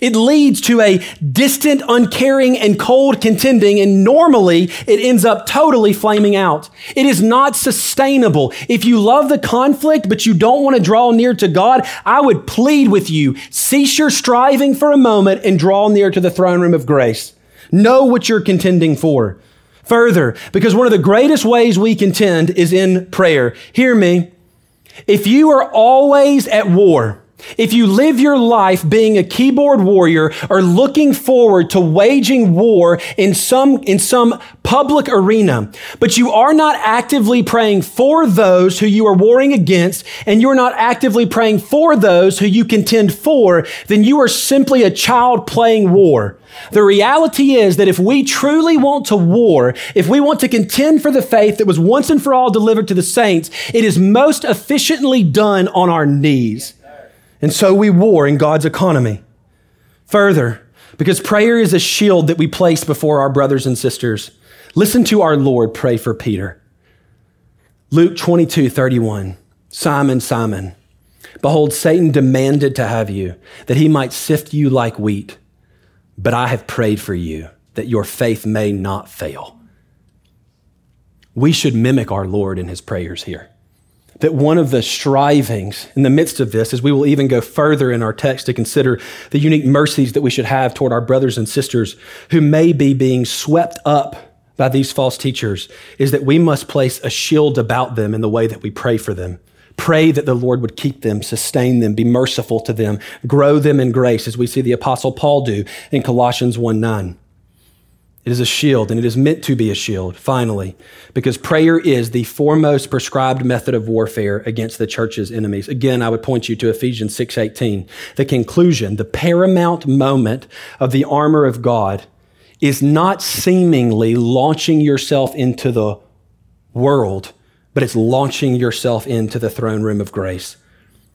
It leads to a distant, uncaring, and cold contending, and normally it ends up totally flaming out. It is not sustainable. If you love the conflict, but you don't want to draw near to God, I would plead with you, cease your striving for a moment and draw near to the throne room of grace. Know what you're contending for. Further, because one of the greatest ways we contend is in prayer. Hear me. If you are always at war, if you live your life being a keyboard warrior or looking forward to waging war in some, in some public arena, but you are not actively praying for those who you are warring against, and you're not actively praying for those who you contend for, then you are simply a child playing war. The reality is that if we truly want to war, if we want to contend for the faith that was once and for all delivered to the saints, it is most efficiently done on our knees. And so we war in God's economy. Further, because prayer is a shield that we place before our brothers and sisters. Listen to our Lord pray for Peter. Luke twenty-two thirty-one, Simon, Simon, behold, Satan demanded to have you, that he might sift you like wheat. But I have prayed for you that your faith may not fail. We should mimic our Lord in his prayers here. That one of the strivings in the midst of this is we will even go further in our text to consider the unique mercies that we should have toward our brothers and sisters who may be being swept up by these false teachers, is that we must place a shield about them in the way that we pray for them. Pray that the Lord would keep them, sustain them, be merciful to them, grow them in grace, as we see the Apostle Paul do in Colossians one nine. It is a shield, and it is meant to be a shield, finally, because prayer is the foremost prescribed method of warfare against the church's enemies. Again, I would point you to Ephesians six eighteen. The conclusion, the paramount moment of the armor of God is not seemingly launching yourself into the world, but it's launching yourself into the throne room of grace.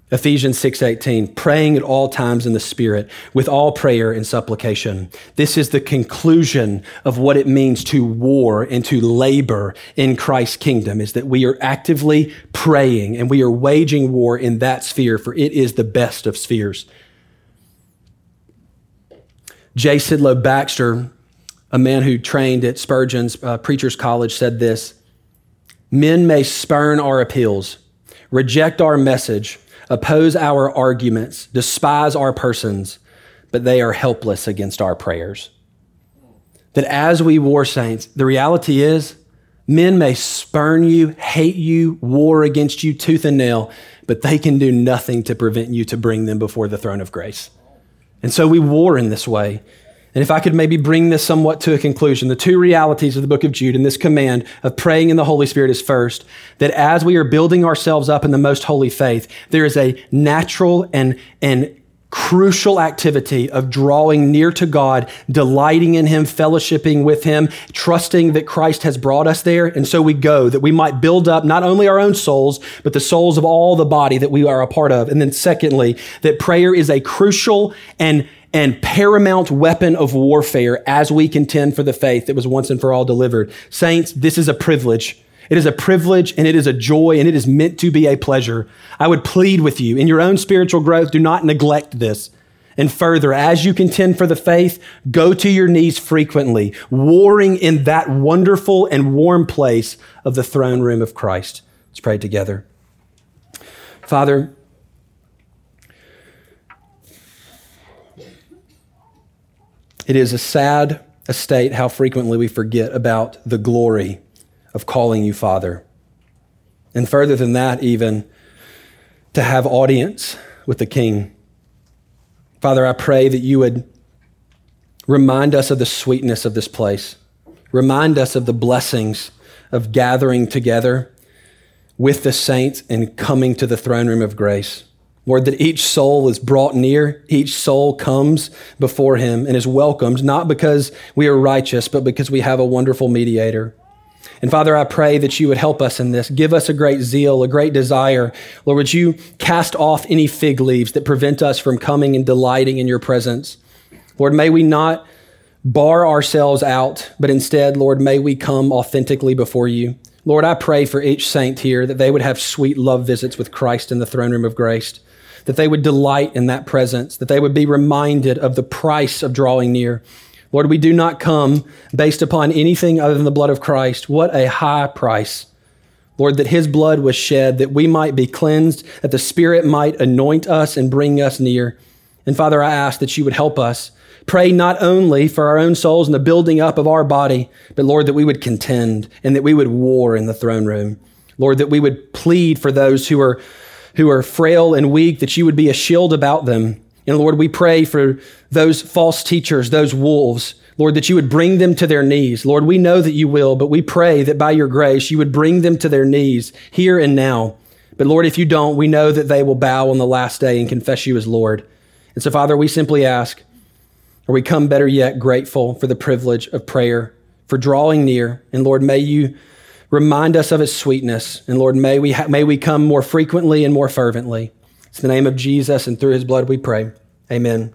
Ephesians six eighteen, praying at all times in the Spirit with all prayer and supplication. This is the conclusion of what it means to war and to labor in Christ's kingdom, is that we are actively praying and we are waging war in that sphere, for it is the best of spheres. J. Sidlow Baxter, a man who trained at Spurgeon's uh, Preacher's College, said this, men may spurn our appeals, reject our message, oppose our arguments, despise our persons, but they are helpless against our prayers. That as we war, saints, the reality is men may spurn you, hate you, war against you tooth and nail, but they can do nothing to prevent you to bring them before the throne of grace. And so we war in this way. And if I could maybe bring this somewhat to a conclusion, the two realities of the book of Jude and this command of praying in the Holy Spirit is, first, that as we are building ourselves up in the most holy faith, there is a natural and, and crucial activity of drawing near to God, delighting in him, fellowshipping with him, trusting that Christ has brought us there. And so we go, that we might build up not only our own souls, but the souls of all the body that we are a part of. And then secondly, that prayer is a crucial and and paramount weapon of warfare as we contend for the faith that was once and for all delivered. Saints, this is a privilege. It is a privilege, and it is a joy, and it is meant to be a pleasure. I would plead with you, in your own spiritual growth, do not neglect this. And further, as you contend for the faith, go to your knees frequently, warring in that wonderful and warm place of the throne room of Christ. Let's pray together. Father, it is a sad estate how frequently we forget about the glory of calling you Father. And further than that, even to have audience with the King. Father, I pray that you would remind us of the sweetness of this place. Remind us of the blessings of gathering together with the saints and coming to the throne room of grace. Lord, that each soul is brought near, each soul comes before him and is welcomed, not because we are righteous, but because we have a wonderful mediator. And Father, I pray that you would help us in this. Give us a great zeal, a great desire. Lord, would you cast off any fig leaves that prevent us from coming and delighting in your presence? Lord, may we not bar ourselves out, but instead, Lord, may we come authentically before you. Lord, I pray for each saint here that they would have sweet love visits with Christ in the throne room of grace, that they would delight in that presence, that they would be reminded of the price of drawing near. Lord, we do not come based upon anything other than the blood of Christ. What a high price. Lord, that his blood was shed, that we might be cleansed, that the Spirit might anoint us and bring us near. And Father, I ask that you would help us pray not only for our own souls and the building up of our body, but Lord, that we would contend and that we would war in the throne room. Lord, that we would plead for those who are, who are frail and weak, that you would be a shield about them. And Lord, we pray for those false teachers, those wolves, Lord, that you would bring them to their knees. Lord, we know that you will, but we pray that by your grace, you would bring them to their knees here and now. But Lord, if you don't, we know that they will bow on the last day and confess you as Lord. And so Father, we simply ask, or we come better yet grateful for the privilege of prayer, for drawing near. And Lord, may you remind us of its sweetness. And Lord, may we ha- may we come more frequently and more fervently. It's in the name of Jesus and through his blood we pray. Amen.